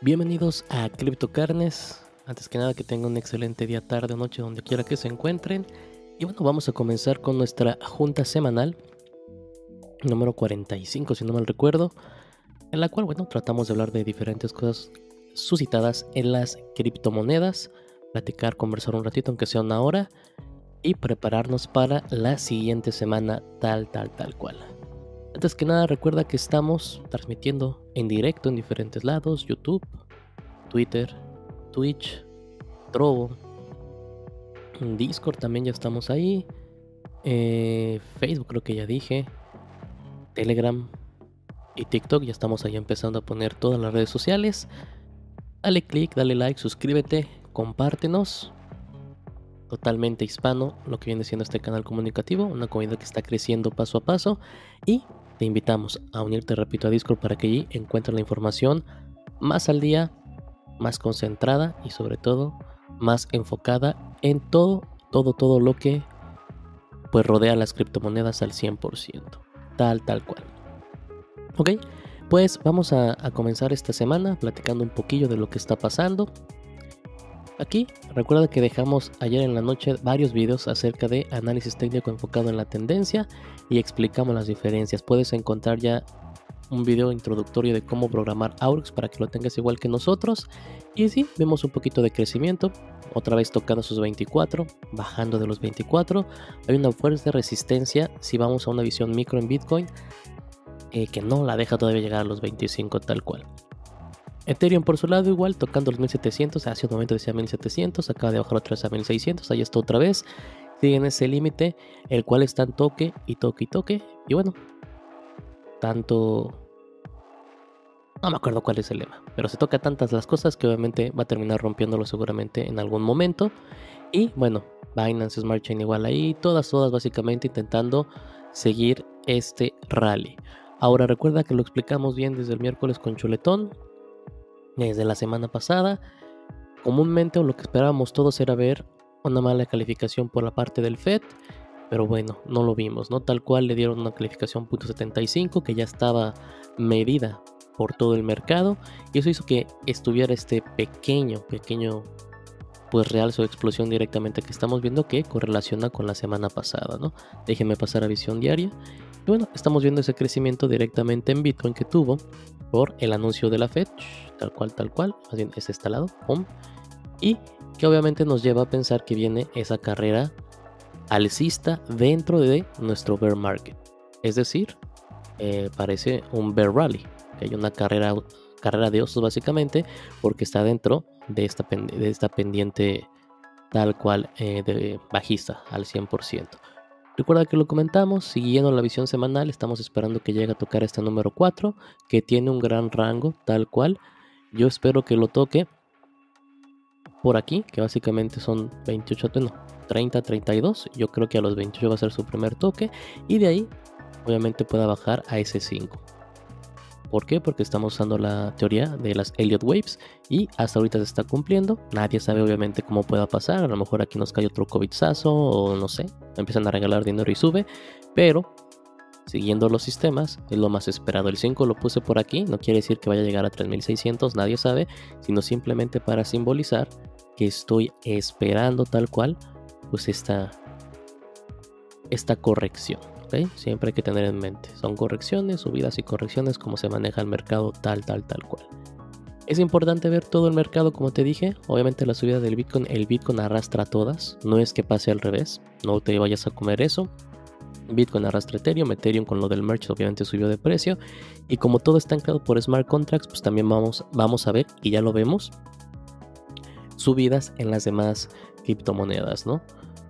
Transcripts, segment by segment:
Bienvenidos a Crypto Carnes. Antes que nada, que tengan un excelente día, tarde o noche, donde quiera que se encuentren. Y bueno, vamos a comenzar con nuestra junta semanal número 45, si no mal recuerdo, en la cual, bueno, tratamos de hablar de diferentes cosas suscitadas en las criptomonedas, platicar, conversar un ratito, aunque sea una hora, y prepararnos para la siguiente semana tal cual. Antes que nada, recuerda que estamos transmitiendo en directo en diferentes lados: YouTube, Twitter, Twitch, Trovo, Discord también ya estamos ahí, Facebook creo que ya dije, Telegram y TikTok. Ya estamos ahí empezando a poner todas las redes sociales. Dale click, dale like, suscríbete, compártenos. Totalmente hispano, lo que viene siendo este canal comunicativo, una comunidad que está creciendo paso a paso, y te invitamos a unirte, repito, a Discord para que allí encuentres la información más al día, más concentrada y sobre todo más enfocada en todo lo que pues rodea las criptomonedas al 100%, tal cual. Ok, pues vamos a comenzar esta semana platicando un poquillo de lo que está pasando. Aquí recuerda que dejamos ayer en la noche varios videos acerca de análisis técnico enfocado en la tendencia y explicamos las diferencias. Puedes encontrar ya un video introductorio de cómo programar Aurex para que lo tengas igual que nosotros. Y sí, vemos un poquito de crecimiento, otra vez tocando sus 24, bajando de los 24. Hay una fuerte resistencia si vamos a una visión micro en Bitcoin que no la deja todavía llegar a los 25 tal cual. Ethereum por su lado igual, tocando los 1700, hace un momento decía 1700, acaba de bajar otra vez a 1600, ahí está otra vez, sigue en ese límite, el cual está en toque, y bueno, tanto, no me acuerdo cuál es el lema, pero se toca tantas las cosas que obviamente va a terminar rompiéndolo seguramente en algún momento. Y bueno, Binance Smart Chain igual ahí, todas básicamente intentando seguir este rally. Ahora recuerda que lo explicamos bien desde el miércoles con Chuletón, desde la semana pasada. Comúnmente lo que esperábamos todos era ver una mala calificación por la parte del Fed, pero bueno, no lo vimos, ¿no? Tal cual le dieron una calificación .75 que ya estaba medida por todo el mercado, y eso hizo que estuviera este pequeño pues realce o explosión directamente que estamos viendo, que correlaciona con la semana pasada, ¿no? Déjenme pasar a visión diaria. Y bueno, estamos viendo ese crecimiento directamente en Bitcoin que tuvo por el anuncio de la Fed, tal cual, más bien es este lado, y que obviamente nos lleva a pensar que viene esa carrera alcista dentro de nuestro bear market, es decir, parece un bear rally, que hay una carrera de osos básicamente, porque está dentro de esta pendiente tal cual de bajista al 100%. Recuerda que lo comentamos, siguiendo la visión semanal, estamos esperando que llegue a tocar este número 4, que tiene un gran rango, tal cual. Yo espero que lo toque por aquí, que básicamente son 28, no, 30, 32. Yo creo que a los 28 va a ser su primer toque, y de ahí, obviamente, pueda bajar a ese 5. ¿Por qué? Porque estamos usando la teoría de las Elliott Waves, y hasta ahorita se está cumpliendo. Nadie sabe obviamente cómo pueda pasar, a lo mejor aquí nos cae otro covidzazo, o no sé, empiezan a regalar dinero y sube, pero siguiendo los sistemas es lo más esperado. El 5 lo puse por aquí, no quiere decir que vaya a llegar a 3600, nadie sabe, sino simplemente para simbolizar que estoy esperando tal cual pues esta corrección. ¿Okay? Siempre hay que tener en mente, son correcciones, subidas y correcciones, como se maneja el mercado tal cual. Es importante ver todo el mercado, como te dije. Obviamente la subida del Bitcoin, el Bitcoin arrastra a todas, no es que pase al revés, no te vayas a comer eso. Bitcoin arrastra Ethereum, Ethereum con lo del merge obviamente subió de precio, y como todo está anclado por smart contracts, pues también vamos a ver, y ya lo vemos, subidas en las demás criptomonedas, ¿no?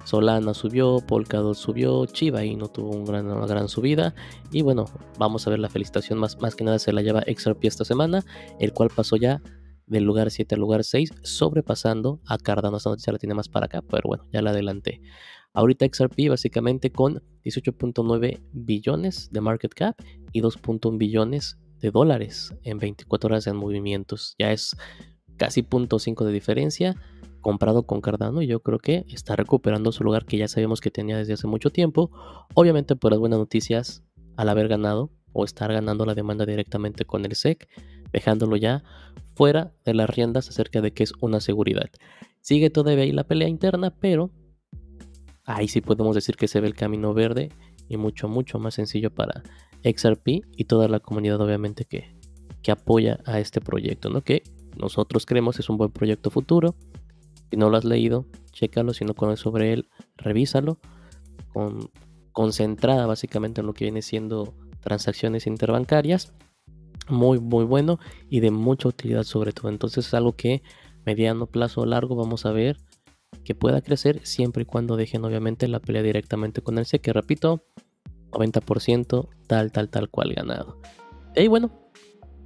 Solana subió, Polkadot subió, Chiba y no tuvo una gran subida. Y bueno, vamos a ver la felicitación, más que nada se la lleva XRP esta semana, el cual pasó ya del lugar 7 al lugar 6, sobrepasando a Cardano. Esta noticia la tiene más para acá, pero bueno, ya la adelanté. Ahorita XRP básicamente con 18.9 billones de market cap y 2.1 billones de dólares en 24 horas en movimientos. Ya es casi 0.5 de diferencia comprado con Cardano, y yo creo que está recuperando su lugar que ya sabíamos que tenía desde hace mucho tiempo. Obviamente por las buenas noticias al haber ganado o estar ganando la demanda directamente con el SEC, dejándolo ya fuera de las riendas acerca de que es una seguridad. Sigue todavía ahí la pelea interna, pero ahí sí podemos decir que se ve el camino verde y mucho, mucho más sencillo para XRP y toda la comunidad obviamente que apoya a este proyecto, ¿no? Que nosotros creemos es un buen proyecto futuro. Si no lo has leído, chécalo. Si no conoces sobre él, revísalo. Concentrada básicamente en lo que viene siendo transacciones interbancarias. Muy, muy bueno y de mucha utilidad sobre todo. Entonces es algo que mediano plazo o largo vamos a ver que pueda crecer siempre y cuando dejen obviamente la pelea directamente con el SEC, que repito, 90% tal cual ganado. Y bueno,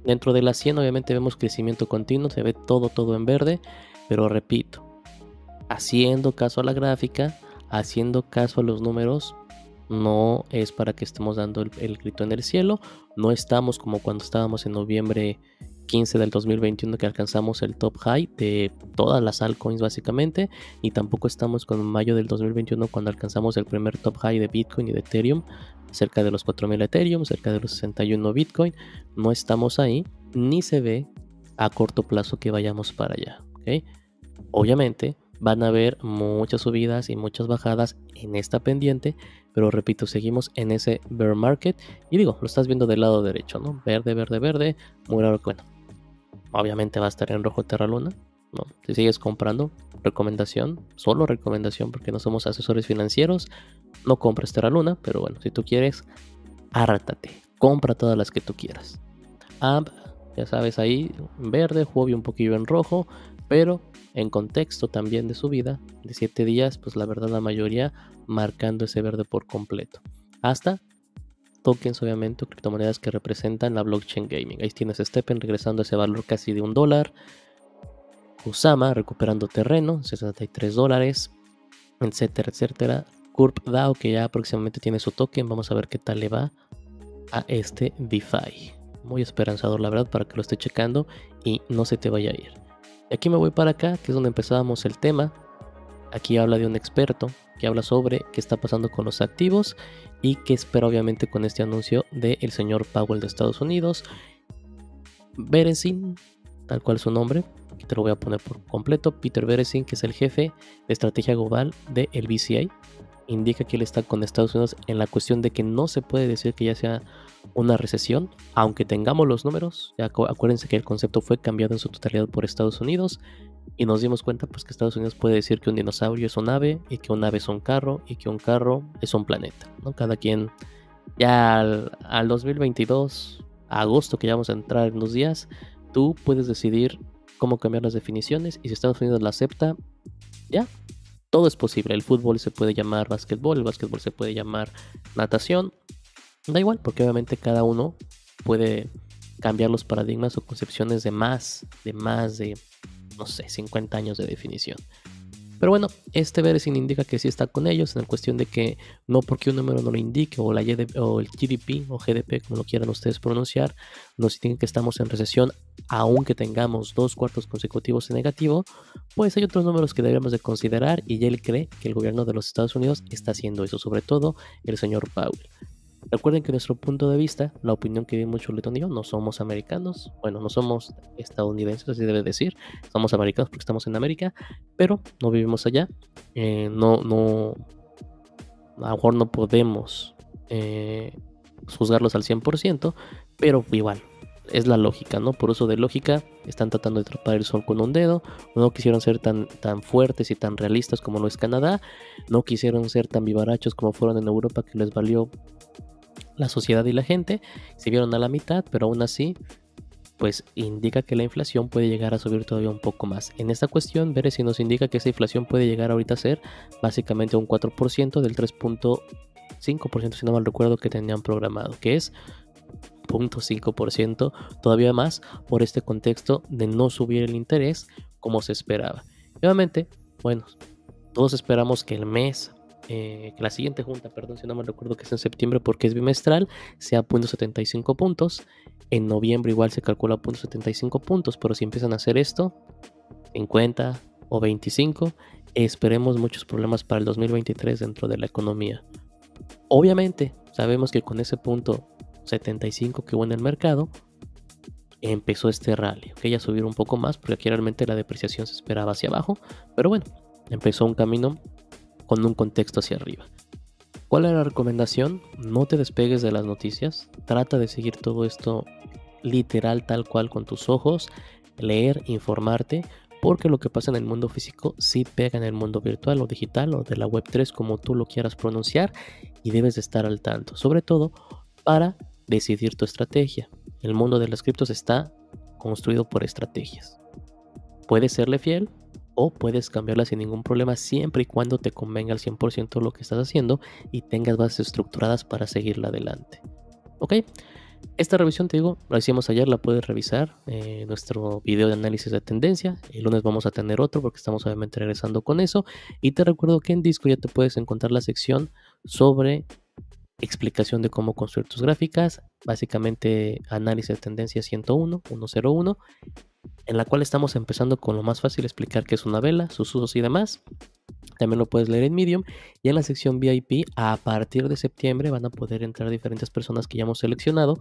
dentro de las 100 obviamente vemos crecimiento continuo, se ve todo en verde, pero repito, haciendo caso a la gráfica, haciendo caso a los números, no es para que estemos dando el grito en el cielo. No estamos como cuando estábamos en noviembre 15 del 2021 que alcanzamos el top high de todas las altcoins básicamente, y tampoco estamos con mayo del 2021 cuando alcanzamos el primer top high de Bitcoin y de Ethereum, cerca de los 4000 Ethereum, cerca de los 61 Bitcoin. No estamos ahí, ni se ve a corto plazo que vayamos para allá, ¿okay? Obviamente van a haber muchas subidas y muchas bajadas en esta pendiente, pero repito, seguimos en ese bear market. Y digo, lo estás viendo del lado derecho, ¿no? Verde, muy raro que, bueno, obviamente va a estar en rojo Terra Luna, ¿no? Si sigues comprando, recomendación, solo recomendación, porque no somos asesores financieros, no compres Terra Luna, pero bueno, si tú quieres, hártate, compra todas las que tú quieras. AMP, ya sabes, ahí verde, Huobi un poquillo en rojo, pero en contexto también de subida de 7 días, pues la verdad la mayoría marcando ese verde por completo. Hasta tokens obviamente, criptomonedas que representan la blockchain gaming. Ahí tienes Steppen regresando a ese valor casi de $1. Kusama recuperando terreno, $63, etcétera, etcétera. Curve DAO que ya próximamente tiene su token. Vamos a ver qué tal le va a este DeFi. Muy esperanzador la verdad, para que lo esté checando y no se te vaya a ir. Aquí me voy para acá, que es donde empezábamos el tema. Aquí habla de un experto que habla sobre qué está pasando con los activos y qué espera obviamente con este anuncio del señor Powell de Estados Unidos. Berezin, tal cual su nombre, aquí te lo voy a poner por completo. Peter Berezin, que es el jefe de estrategia global del BCI, indica que él está con Estados Unidos en la cuestión de que no se puede decir que ya sea una recesión, aunque tengamos los números. Ya acuérdense que el concepto fue cambiado en su totalidad por Estados Unidos y nos dimos cuenta pues que Estados Unidos puede decir que un dinosaurio es un ave, y que un ave es un carro, y que un carro es un planeta, ¿no? Cada quien ya al 2022, a agosto, que ya vamos a entrar en unos días, tú puedes decidir cómo cambiar las definiciones, y si Estados Unidos la acepta, ya todo es posible. El fútbol se puede llamar básquetbol, el básquetbol se puede llamar natación, da igual, porque obviamente cada uno puede cambiar los paradigmas o concepciones de no sé, 50 años de definición. Pero bueno, este Berezin indica que sí está con ellos en la cuestión de que no porque un número no lo indique, o la GDP, o el GDP, o GDP, como lo quieran ustedes pronunciar, no significa que estamos en recesión, aunque tengamos 2 cuartos consecutivos en negativo. Pues hay otros números que deberíamos de considerar, y él cree que el gobierno de los Estados Unidos está haciendo eso, sobre todo el señor Powell. Recuerden que nuestro punto de vista, la opinión que dimos Chuletón y yo, no somos americanos, bueno, no somos estadounidenses, así debe decir, somos americanos porque estamos en América, pero no vivimos allá, a lo mejor no podemos juzgarlos al 100%, pero igual, es la lógica, ¿no? Por uso de lógica, están tratando de atrapar el sol con un dedo. No quisieron ser tan fuertes y tan realistas como lo es Canadá. No quisieron ser tan vivarachos como fueron en Europa, que les valió la sociedad y la gente. Se vieron a la mitad, pero aún así, pues indica que la inflación puede llegar a subir todavía un poco más. En esta cuestión, veré si nos indica que esa inflación puede llegar ahorita a ser básicamente un 4% del 3.5%, si no mal recuerdo, que tenían programado, que es 0.5% todavía más por este contexto de no subir el interés como se esperaba. Y obviamente, bueno, todos esperamos que la siguiente junta, perdón si no me recuerdo, que es en septiembre porque es bimestral, sea 0.75 puntos. En noviembre igual se calcula 0.75 puntos, pero si empiezan a hacer esto, 50 o 25, esperemos muchos problemas para el 2023 dentro de la economía. Obviamente, sabemos que con ese 0.75 que hubo en el mercado, empezó este rally, ok, ya subieron un poco más porque aquí realmente la depreciación se esperaba hacia abajo, pero bueno, empezó un camino con un contexto hacia arriba. ¿Cuál era la recomendación? No te despegues de las noticias, trata de seguir todo esto literal tal cual con tus ojos, leer, informarte, porque lo que pasa en el mundo físico sí pega en el mundo virtual o digital o de la web 3 como tú lo quieras pronunciar, y debes de estar al tanto, sobre todo para decidir tu estrategia. El mundo de las criptos está construido por estrategias. Puedes serle fiel o puedes cambiarla sin ningún problema siempre y cuando te convenga al 100% lo que estás haciendo y tengas bases estructuradas para seguirla adelante. ¿Ok? Esta revisión, te digo, la hicimos ayer, la puedes revisar en nuestro video de análisis de tendencia. El lunes vamos a tener otro porque estamos obviamente regresando con eso. Y te recuerdo que en Discord ya te puedes encontrar la sección sobre explicación de cómo construir tus gráficas, básicamente análisis de tendencia 101, en la cual estamos empezando con lo más fácil, explicar qué es una vela, sus usos y demás. También lo puedes leer en Medium, y en la sección VIP a partir de septiembre van a poder entrar diferentes personas que ya hemos seleccionado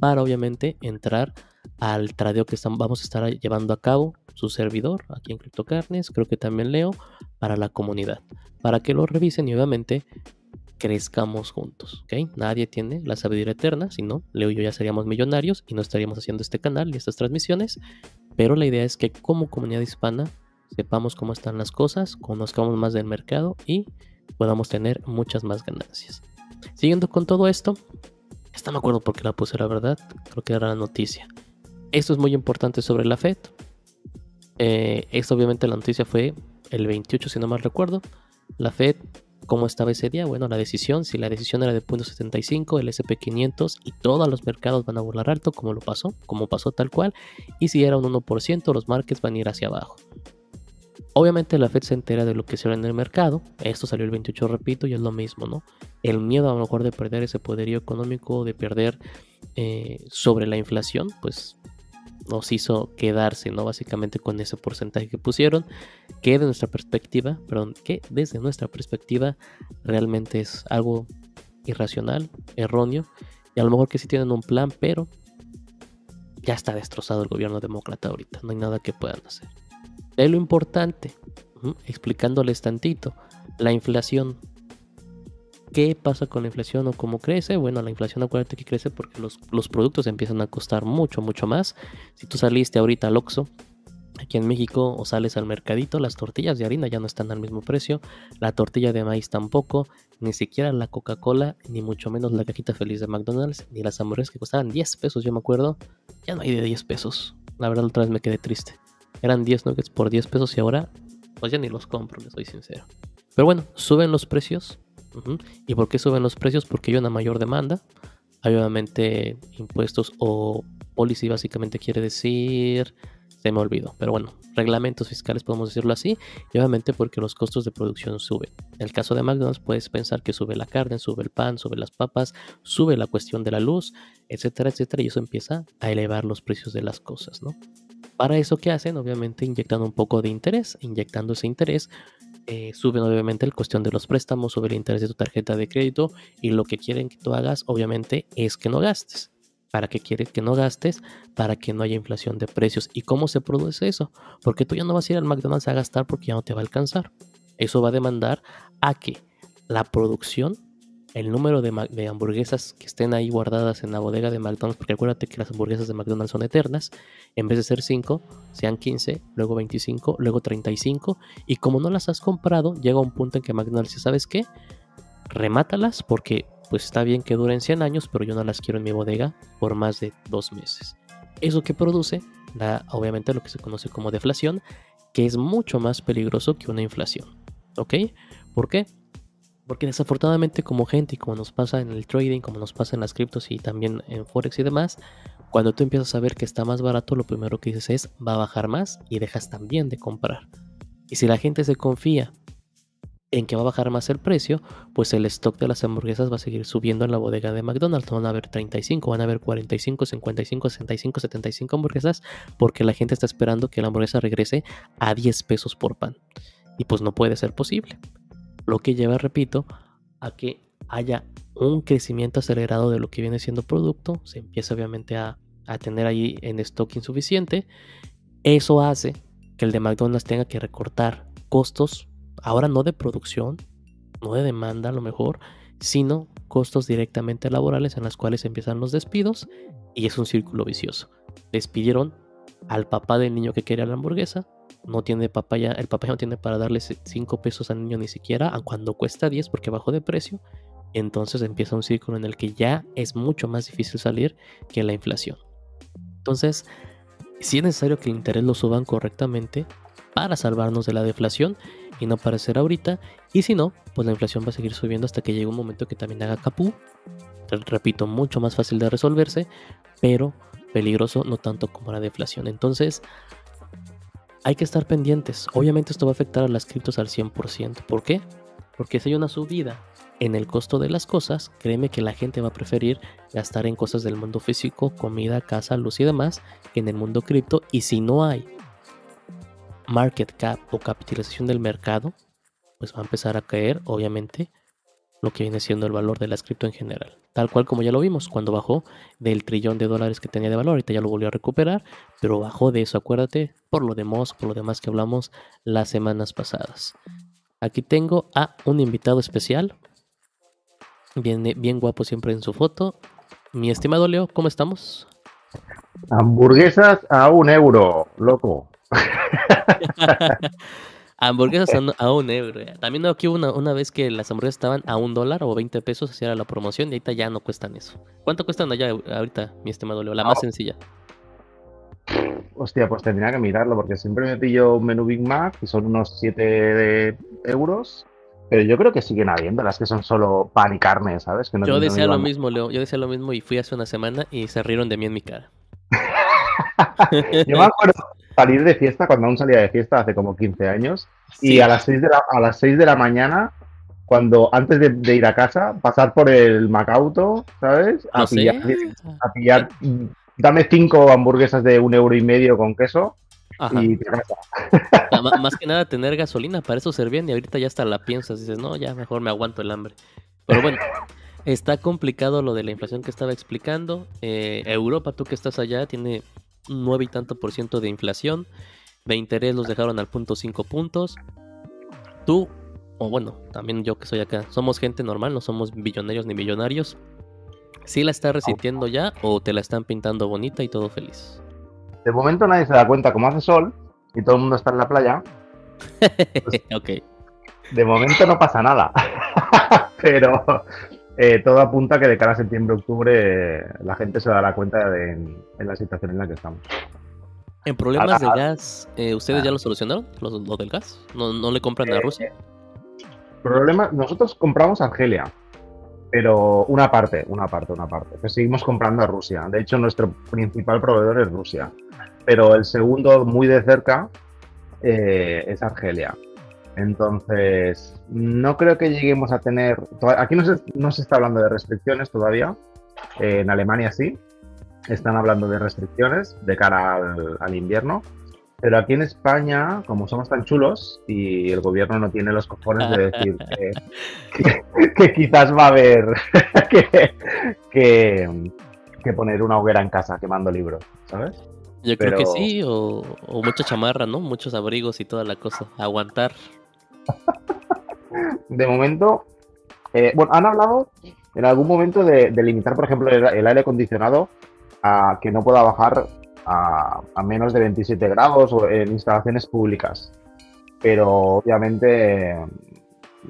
para obviamente entrar al tradeo que vamos a estar llevando a cabo su servidor aquí en Crypto Carnes, creo que también Leo, para la comunidad, para que lo revisen y obviamente crezcamos juntos, ¿ok? Nadie tiene la sabiduría eterna, si no, Leo y yo ya seríamos millonarios y no estaríamos haciendo este canal y estas transmisiones, pero la idea es que como comunidad hispana sepamos cómo están las cosas, conozcamos más del mercado y podamos tener muchas más ganancias. Siguiendo con todo esto, hasta me acuerdo por qué la puse, la verdad, creo que era la noticia. Esto es muy importante sobre la Fed. Esto obviamente la noticia fue el 28, si no mal recuerdo. La Fed, ¿cómo estaba ese día? Bueno, la decisión, si la decisión era de 0.75, el S&P 500 y todos los mercados van a volar alto, como lo pasó, tal cual, y si era un 1%, los markets van a ir hacia abajo. Obviamente la Fed se entera de lo que se ve en el mercado, esto salió el 28, repito, y es lo mismo, ¿no? El miedo a lo mejor de perder ese poderío económico, de perder sobre la inflación, pues nos hizo quedarse, ¿no? Básicamente con ese porcentaje que pusieron, que de nuestra perspectiva, desde nuestra perspectiva realmente es algo irracional, erróneo, y a lo mejor que sí tienen un plan, pero ya está destrozado el gobierno demócrata ahorita, no hay nada que puedan hacer. De lo importante, explicándoles tantito, la inflación. ¿Qué pasa con la inflación o cómo crece? Bueno, la inflación, acuérdate que crece porque los productos empiezan a costar mucho, mucho más. Si tú saliste ahorita al Oxxo, aquí en México, o sales al mercadito, las tortillas de harina ya no están al mismo precio, la tortilla de maíz tampoco, ni siquiera la Coca-Cola, ni mucho menos la cajita feliz de McDonald's, ni las hamburguesas que costaban 10 pesos, yo me acuerdo, ya no hay de 10 pesos. La verdad, otra vez me quedé triste. Eran 10 nuggets por 10 pesos y ahora, pues ya ni los compro, les soy sincero. Pero bueno, suben los precios. ¿Y por qué suben los precios? Porque hay una mayor demanda, hay obviamente impuestos o policy, básicamente quiere decir, se me olvidó, pero bueno, reglamentos fiscales podemos decirlo así, y obviamente porque los costos de producción suben. En el caso de McDonald's puedes pensar que sube la carne, sube el pan, sube las papas, sube la cuestión de la luz, etcétera, etcétera, y eso empieza a elevar los precios de las cosas, ¿no? Para eso, ¿qué hacen? Obviamente inyectando un poco de interés, inyectando ese interés, suben obviamente la cuestión de los préstamos, sube el interés de tu tarjeta de crédito, y lo que quieren que tú hagas obviamente es que no gastes. ¿Para qué quieren que no gastes? Para que no haya inflación de precios. ¿Y cómo se produce eso? Porque tú ya no vas a ir al McDonald's a gastar porque ya no te va a alcanzar. Eso va a demandar a que la producción, el número de hamburguesas que estén ahí guardadas en la bodega de McDonald's, porque acuérdate que las hamburguesas de McDonald's son eternas, en vez de ser 5, sean 15, luego 25, luego 35, y como no las has comprado, llega un punto en que McDonald's dice, ¿sabes qué? Remátalas, porque pues está bien que duren 100 años, pero yo no las quiero en mi bodega por más de 2 meses. Eso que produce, obviamente lo que se conoce como deflación, que es mucho más peligroso que una inflación, ¿ok? ¿Por qué? Porque desafortunadamente como gente y como nos pasa en el trading, como nos pasa en las criptos y también en Forex y demás, cuando tú empiezas a ver que está más barato, lo primero que dices es va a bajar más y dejas también de comprar. Y si la gente se confía en que va a bajar más el precio, pues el stock de las hamburguesas va a seguir subiendo en la bodega de McDonald's. Van a haber 35, van a haber 45, 55, 65, 75 hamburguesas porque la gente está esperando que la hamburguesa regrese a 10 pesos por pan. Y pues no puede ser posible. Lo que lleva, repito, a que haya un crecimiento acelerado de lo que viene siendo producto. Se empieza obviamente a a tener allí en stock insuficiente. Eso hace que el de McDonald's tenga que recortar costos, ahora no de producción, no de demanda a lo mejor, sino costos directamente laborales, en las cuales empiezan los despidos y es un círculo vicioso. Despidieron al papá del niño que quería la hamburguesa, no tiene papá ya, el papá ya no tiene para darle 5 pesos al niño ni siquiera, cuando cuesta 10 porque bajó de precio. Entonces empieza un círculo en el que ya es mucho más difícil salir que la inflación. Entonces, sí es necesario que el interés lo suban correctamente para salvarnos de la deflación y no parecer ahorita. Y si no, pues la inflación va a seguir subiendo hasta que llegue un momento que también haga capú. Repito, mucho más fácil de resolverse, pero peligroso no tanto como la deflación. Entonces, hay que estar pendientes. Obviamente esto va a afectar a las criptos al 100%. ¿Por qué? Porque si hay una subida en el costo de las cosas, créeme que la gente va a preferir gastar en cosas del mundo físico, comida, casa, luz y demás, que en el mundo cripto. Y si no hay market cap o capitalización del mercado, pues va a empezar a caer, obviamente, lo que viene siendo el valor de las cripto en general. Tal cual como ya lo vimos, cuando bajó del trillón de dólares que tenía de valor, ahorita ya lo volvió a recuperar, pero bajó de eso, acuérdate, por lo de Moss, por lo demás que hablamos las semanas pasadas. Aquí tengo a un invitado especial. Viene bien guapo siempre en su foto. Mi estimado Leo, ¿cómo estamos? Hamburguesas a €1, loco. Hamburguesas a €1. También aquí hubo una vez que las hamburguesas estaban a $1 o 20 pesos, así era la promoción, y ahorita ya no cuestan eso. ¿Cuánto cuestan allá ahorita, mi estimado Leo? La más sencilla. Hostia, pues tendría que mirarlo, porque siempre me pillo un menú Big Mac, que son unos €7. Pero yo creo que siguen habiendo las que son solo pan y carne, ¿sabes? Que no, yo decía lo mismo, Leo. Yo decía lo mismo y fui hace una semana y se rieron de mí en mi cara. Yo me acuerdo salir de fiesta, cuando aún salía de fiesta hace como 15 años, sí. Y a las 6 de la mañana, cuando antes de ir a casa, pasar por el Macauto, ¿sabes? A pillar, dame 5 hamburguesas de €1.50 con queso. Ajá. Y más que nada tener gasolina, para eso servían, y ahorita ya hasta la piensas, dices, no, ya mejor me aguanto el hambre. Pero bueno, está complicado lo de la inflación que estaba explicando. Europa, tú que estás allá, tiene 9% y tanto de inflación, de interés los dejaron al 0.5 puntos. Tú, o bueno, también yo que soy acá, somos gente normal, no somos billonarios ni millonarios. ¿Sí la estás resintiendo ya o te la están pintando bonita y todo feliz? De momento nadie se da cuenta, como hace sol y todo el mundo está en la playa. Pues, okay. De momento no pasa nada. Pero todo apunta a que de cara a septiembre-octubre la gente se dará cuenta de la situación en la que estamos. En problemas de gas, ¿ustedes ya lo solucionaron? ¿Lo del gas? ¿No le compran a Rusia? Nosotros compramos a Argelia. Pero una parte. Que seguimos comprando a Rusia. De hecho, nuestro principal proveedor es Rusia. Pero el segundo, muy de cerca, es Argelia. Entonces, no creo que lleguemos a tener... Aquí no se está hablando de restricciones todavía. En Alemania sí. Están hablando de restricciones de cara al invierno. Pero aquí en España, como somos tan chulos y el gobierno no tiene los cojones de decir que quizás va a haber que poner una hoguera en casa quemando libros, ¿sabes? Yo creo que sí, o mucha chamarra, ¿no? Muchos abrigos y toda la cosa. Aguantar. De momento, bueno, han hablado en algún momento de limitar, por ejemplo, el aire acondicionado a que no pueda bajar a menos de 27 grados o en instalaciones públicas, pero obviamente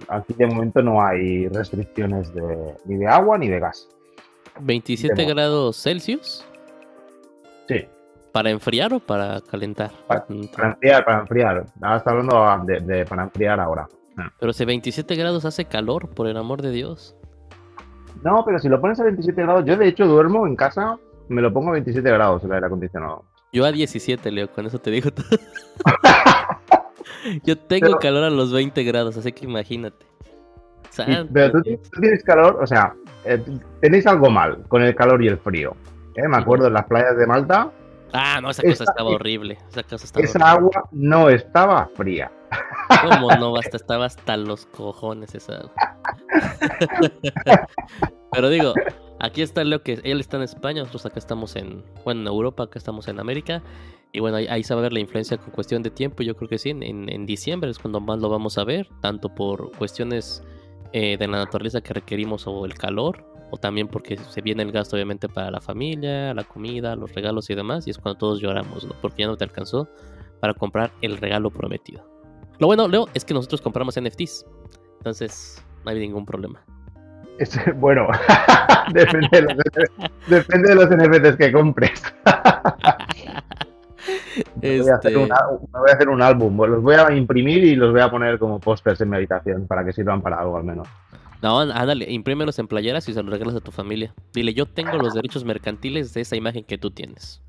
aquí de momento no hay restricciones ni de agua ni de gas. 27 grados Celsius. Sí. ¿Para enfriar o para calentar? Para enfriar. Ahora está hablando de para enfriar ahora. Pero si 27 grados hace calor, por el amor de Dios. No, pero si lo pones a 27 grados, yo de hecho duermo en casa. Me lo pongo a 27 grados el aire acondicionado. Yo a 17, Leo, con eso te digo todo. Yo tengo calor a los 20 grados, así que imagínate. Pero tú tienes calor, o sea, tenéis algo mal con el calor y el frío. Me acuerdo en las playas de Malta. Ah, no, esa cosa estaba horrible. Esa agua no estaba fría. ¿Cómo no? Estaba hasta los cojones esa agua. Pero digo... Aquí está lo que él está en España, nosotros acá estamos en, bueno, en Europa, acá estamos en América. Y bueno, ahí se va a ver la influencia con cuestión de tiempo. Yo creo que sí, en diciembre es cuando más lo vamos a ver, tanto por cuestiones de la naturaleza que requerimos o el calor, o también porque se viene el gasto obviamente para la familia, la comida, los regalos y demás, y es cuando todos lloramos, ¿no? Porque ya no te alcanzó para comprar el regalo prometido. Lo bueno, Leo, es que nosotros compramos NFTs, entonces no hay ningún problema. Bueno, depende de los NFTs que compres. Voy a hacer un álbum, los voy a imprimir y los voy a poner como pósters en mi habitación para que sirvan para algo al menos. No, ándale, imprímelos en playeras y se los regalas a tu familia. Dile, yo tengo los derechos mercantiles de esa imagen que tú tienes.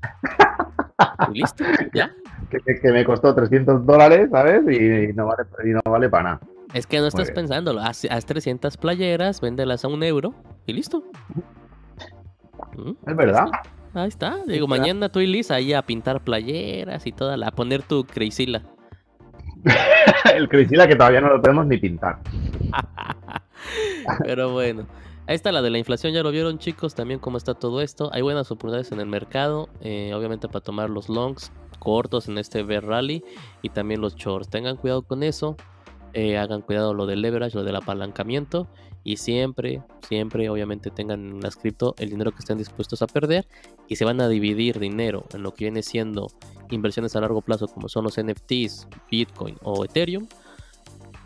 ¿Y listo? ¿Ya? Que me costó $300, ¿sabes? Y no vale para nada. Es que no estás pensándolo. Haz 300 playeras, véndelas a €1 y listo. Es verdad. Ahí está. Digo, mañana tú y Liz ahí a pintar playeras y toda la... A poner tu Crazyla. El Crazyla que todavía no lo podemos ni pintar. Pero bueno. Ahí está la de la inflación. Ya lo vieron, chicos, también cómo está todo esto. Hay buenas oportunidades en el mercado. Obviamente para tomar los longs cortos en este bear rally. Y también los shorts. Tengan cuidado con eso. Hagan cuidado lo del leverage, lo del apalancamiento. Y siempre, obviamente tengan en las cripto el dinero que estén dispuestos a perder, y se van a dividir dinero en lo que viene siendo inversiones a largo plazo, como son los NFTs, Bitcoin o Ethereum.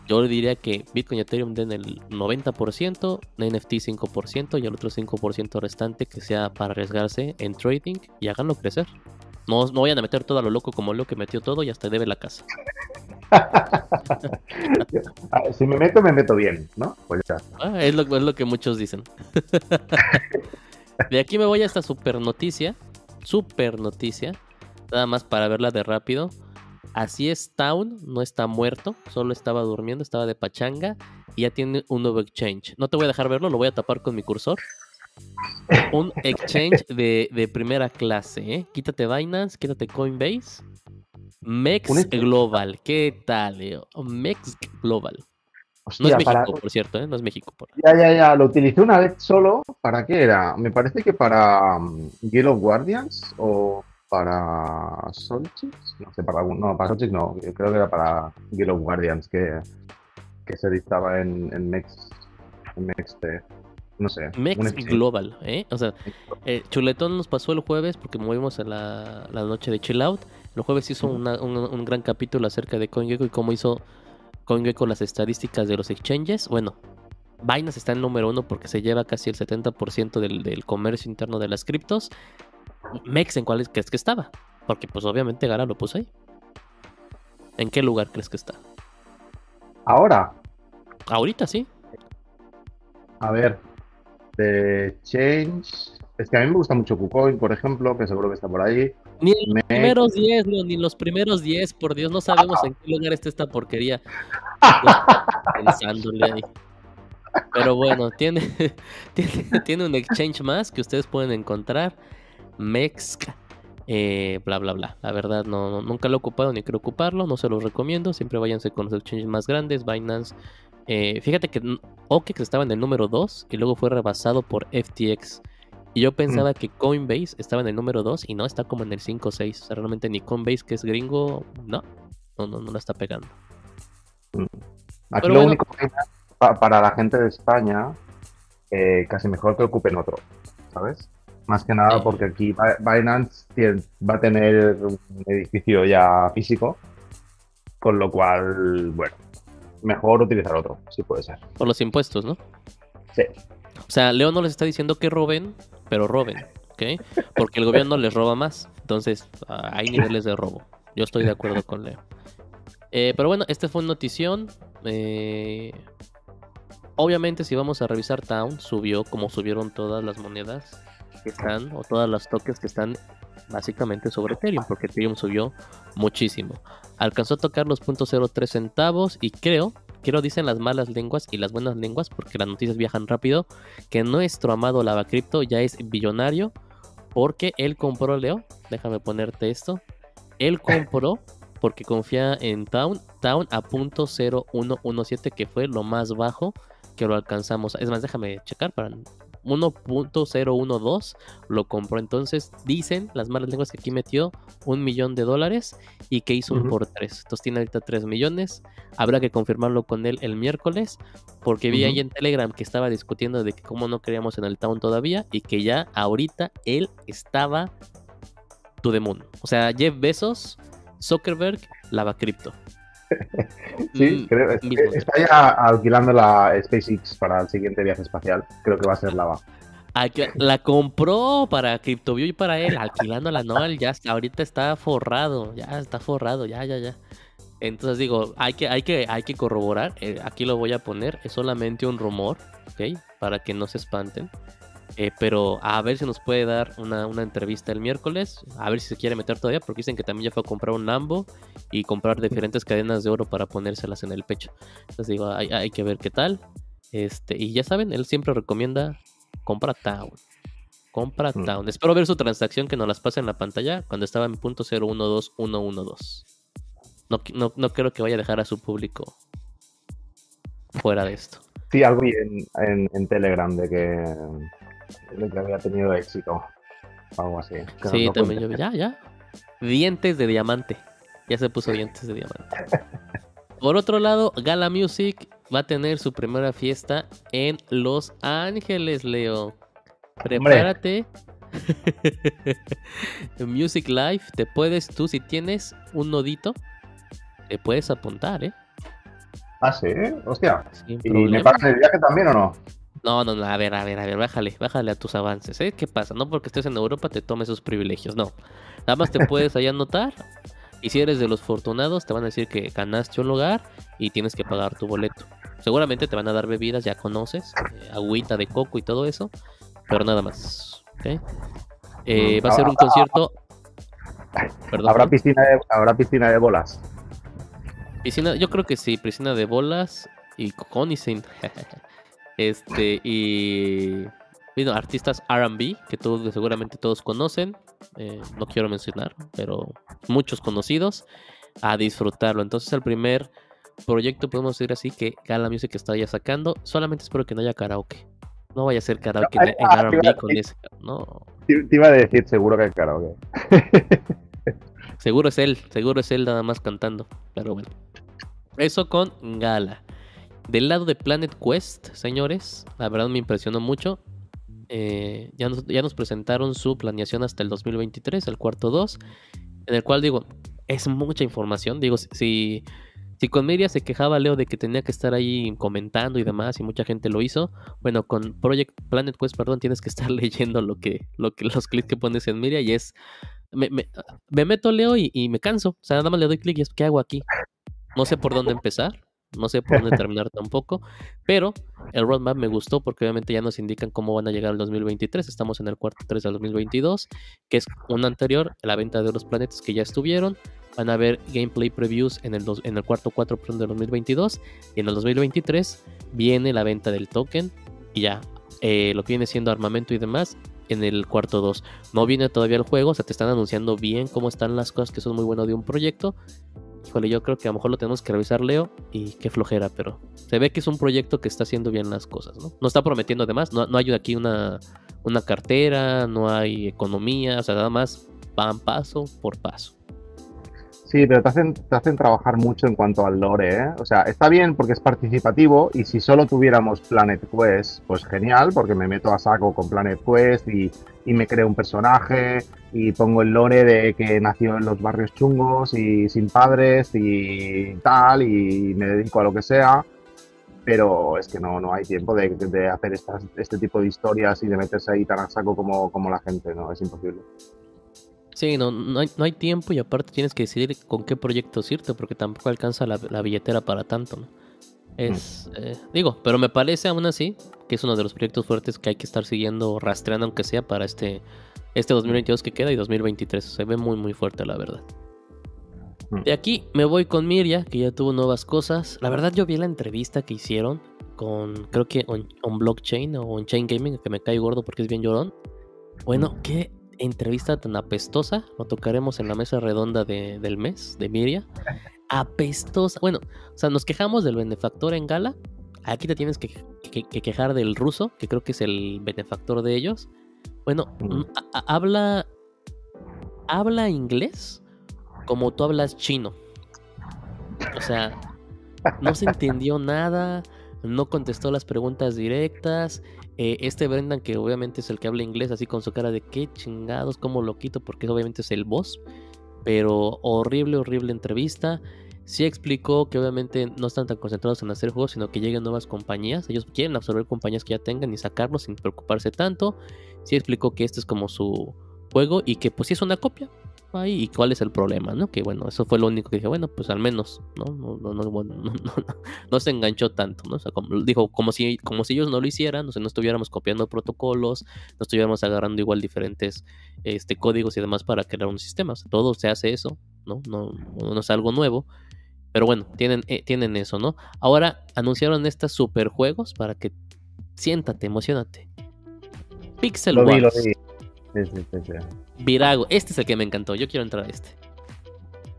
Yo diría que Bitcoin y Ethereum den el 90%, NFT 5% y el otro 5% restante que sea para arriesgarse en trading y háganlo crecer. No vayan a meter todo a lo loco como lo que metió todo y hasta debe la casa. Si me meto bien, ¿no? Pues ya. Es lo que muchos dicen. De aquí me voy a esta super noticia, nada más para verla de rápido. Así es, Town no está muerto, solo estaba durmiendo, estaba de pachanga y ya tiene un nuevo exchange. No te voy a dejar verlo, lo voy a tapar con mi cursor. Un exchange de primera clase, ¿eh? Quítate Binance, quítate Coinbase. MEXC Global, ¿qué tal, Leo? MEXC Global. Hostia, no es México, por cierto, ¿eh? No es México. Ya, lo utilicé una vez solo. ¿Para qué era? Me parece que para Guild of Guardians o para Solchix. No sé, para Solchix no. Yo creo que era para Guild of Guardians que se dictaba en MEXC. No sé. MEXC Global, ¿eh? O sea, Chuletón nos pasó el jueves porque movimos en la noche de Chill Out. El jueves hizo un gran capítulo acerca de CoinGecko y cómo hizo CoinGecko las estadísticas de los exchanges. Bueno, Binance está en número 1 porque se lleva casi el 70% del comercio interno de las criptos. MEXC, ¿en cuál crees que estaba? Porque pues obviamente Gala lo puso ahí. ¿En qué lugar crees que está? ¿Ahora? Ahorita, sí. A ver... de Change. Es que a mí me gusta mucho KuCoin, por ejemplo, que seguro que está por ahí. Ni en los primeros 10, no, ni en los primeros 10, por Dios, no sabemos en qué lugar está esta porquería. Pensándole ahí. Pero bueno, tiene un exchange más que ustedes pueden encontrar. MEXC, bla, bla, bla. La verdad, no, nunca lo he ocupado ni quiero ocuparlo, no se los recomiendo. Siempre váyanse con los exchanges más grandes, Binance. Fíjate que OKEx estaba en el número 2 y luego fue rebasado por FTX. Y yo pensaba que Coinbase estaba en el número 2 y no, está como en el 5 o 6. O sea, realmente ni Coinbase, que es gringo, no la está pegando. Aquí pero lo único que para la gente de España, casi mejor que ocupen otro, ¿sabes? Más que nada porque aquí Binance va a tener un edificio ya físico, con lo cual, bueno, mejor utilizar otro, si puede ser. Por los impuestos, ¿no? Sí. O sea, Leo no les está diciendo que roben, pero roben, ¿ok? Porque el gobierno les roba más. Entonces, hay niveles de robo. Yo estoy de acuerdo con Leo. Pero bueno, esta fue una notición. Obviamente, si vamos a revisar Town, subió como subieron todas las monedas que están, o todas las tokens que están básicamente sobre Ethereum, porque Ethereum subió muchísimo. Alcanzó a tocar los 0.03 centavos y creo dicen las malas lenguas y las buenas lenguas, porque las noticias viajan rápido, que nuestro amado Lavacripto ya es billonario, porque él compró, Leo, déjame ponerte esto, él compró porque confía en Town a 0.0117, que fue lo más bajo que lo alcanzamos. Es más, déjame checar para 1.012 lo compró. Entonces dicen las malas lenguas que aquí metió $1 millón y que hizo un por 3. Entonces tiene ahorita 3 millones. Habrá que confirmarlo con él el miércoles, porque vi ahí en Telegram que estaba discutiendo de que cómo no creíamos en el Town todavía, y que ya ahorita él estaba to the moon. O sea, Jeff Bezos, Zuckerberg, lava cripto. Sí, creo. Está ya alquilando la SpaceX para el siguiente viaje espacial. Creo que va a ser lava. La compró para CryptoView y para él, alquilándola, no, él ya ahorita está forrado. Entonces digo, hay que corroborar, aquí lo voy a poner, es solamente un rumor, ¿ok? Para que no se espanten. Pero a ver si nos puede dar una entrevista el miércoles, a ver si se quiere meter todavía, porque dicen que también ya fue a comprar un Lambo y comprar diferentes cadenas de oro para ponérselas en el pecho. Entonces digo, hay que ver qué tal. Y ya saben, él siempre recomienda compra Town. Espero ver su transacción, que nos las pase en la pantalla cuando estaba en .012112. No creo que vaya a dejar a su público fuera de esto. Sí, algo en Telegram de que había tenido éxito, algo así. Sí, no también yo vi, ya. Dientes de diamante. Ya se puso dientes de diamante. Por otro lado, Gala Music va a tener su primera fiesta en Los Ángeles, Leo. Prepárate. Music Live, te puedes tú, si tienes un nodito, te puedes apuntar, ¿eh? Ah, sí, hostia. Sin ¿Y problema. Me pagas el viaje también o no? No, a ver, bájale a tus avances, ¿eh? ¿Qué pasa? No porque estés en Europa te tomes esos privilegios, no. Nada más te puedes ahí anotar, y si eres de los fortunados te van a decir que ganaste un lugar y tienes que pagar tu boleto. Seguramente te van a dar bebidas, ya conoces, agüita de coco y todo eso, pero nada más, ¿ok? Va a ser un concierto... Perdón, ¿Habrá piscina de bolas? Yo creo que sí, piscina de bolas y con y sin. Y artistas R&B que seguramente todos conocen, no quiero mencionar, pero muchos conocidos, a disfrutarlo. Entonces el primer proyecto, podemos decir así, que Gala Music está ya sacando. Solamente espero que no haya karaoke. No vaya a ser karaoke en R&B con ese. No. Te iba a decir, seguro que hay karaoke. Seguro es él nada más cantando, pero bueno. Eso con Gala. Del lado de Planet Quest, señores, la verdad me impresionó mucho. Ya nos presentaron su planeación hasta el 2023, el cuarto 2, en el cual digo, es mucha información. Digo, si con Miria se quejaba Leo de que tenía que estar ahí comentando y demás, y mucha gente lo hizo, bueno, con Planet Quest, tienes que estar leyendo los clics que pones en Miria, y es... Me meto, Leo, y me canso. O sea, nada más le doy clic y es, ¿qué hago aquí? No sé por dónde empezar, no sé por dónde terminar tampoco, pero el roadmap me gustó porque obviamente ya nos indican cómo van a llegar al 2023. Estamos en el cuarto 3 del 2022, que es un anterior a la venta de los planetas que ya estuvieron. Van a haber gameplay previews en el cuarto 4 del 2022, y en el 2023 viene la venta del token y ya lo que viene siendo armamento y demás. En el cuarto 2 no viene todavía el juego, o sea, te están anunciando bien cómo están las cosas, que son muy bueno de un proyecto. Híjole, yo creo que a lo mejor lo tenemos que revisar, Leo, y qué flojera, pero se ve que es un proyecto que está haciendo bien las cosas, ¿no? No está prometiendo, además, no hay aquí una cartera, no hay economía, o sea, nada más van paso por paso. Sí, pero te hacen trabajar mucho en cuanto al lore, ¿eh? O sea, está bien porque es participativo, y si solo tuviéramos Planet Quest, pues genial, porque me meto a saco con Planet Quest y me creo un personaje y pongo el lore de que nació en los barrios chungos y sin padres y tal, y me dedico a lo que sea, pero es que no hay tiempo de hacer este tipo de historias y de meterse ahí tan a saco como la gente, ¿no? Es imposible. Sí, no hay tiempo, y aparte tienes que decidir con qué proyectos irte, porque tampoco alcanza la billetera para tanto, ¿no? Pero me parece aún así que es uno de los proyectos fuertes que hay que estar siguiendo, rastreando, aunque sea para este 2022 que queda, y 2023. Se ve muy, muy fuerte, la verdad. De aquí me voy con Miria, que ya tuvo nuevas cosas. La verdad, yo vi la entrevista que hicieron creo que on blockchain o on chain gaming, que me cae gordo porque es bien llorón. Bueno, qué entrevista tan apestosa. Lo tocaremos en la mesa redonda del mes de Miria. Apestosa. Bueno, o sea, nos quejamos del benefactor en Gala. Aquí te tienes que quejar del ruso, que creo que es el benefactor de ellos. Bueno, habla inglés como tú hablas chino. O sea, no se entendió nada, no contestó las preguntas directas. Este Brendan, que obviamente es el que habla inglés, así con su cara de qué chingados, cómo lo quito, porque obviamente es el boss. Pero horrible entrevista. Sí explicó que obviamente no están tan concentrados en hacer juegos, sino que lleguen nuevas compañías. Ellos quieren absorber compañías que ya tengan y sacarlos sin preocuparse tanto. Sí explicó que este es como su juego y que pues sí es una copia. Ahí, y cuál es el problema, ¿no? Que bueno, eso fue lo único que dije, bueno, pues al menos, ¿no? No se enganchó tanto, ¿no? O sea, como, dijo, como si ellos no lo hicieran, o sea, no estuviéramos copiando protocolos, no estuviéramos agarrando igual diferentes códigos y demás para crear un sistema. O sea, todo se hace eso, ¿no? No es algo nuevo. Pero bueno, tienen eso, ¿no? Ahora anunciaron estos superjuegos para que siéntate, emocionate. Pixel Wars. Sí. Virago, este es el que me encantó, yo quiero entrar a este.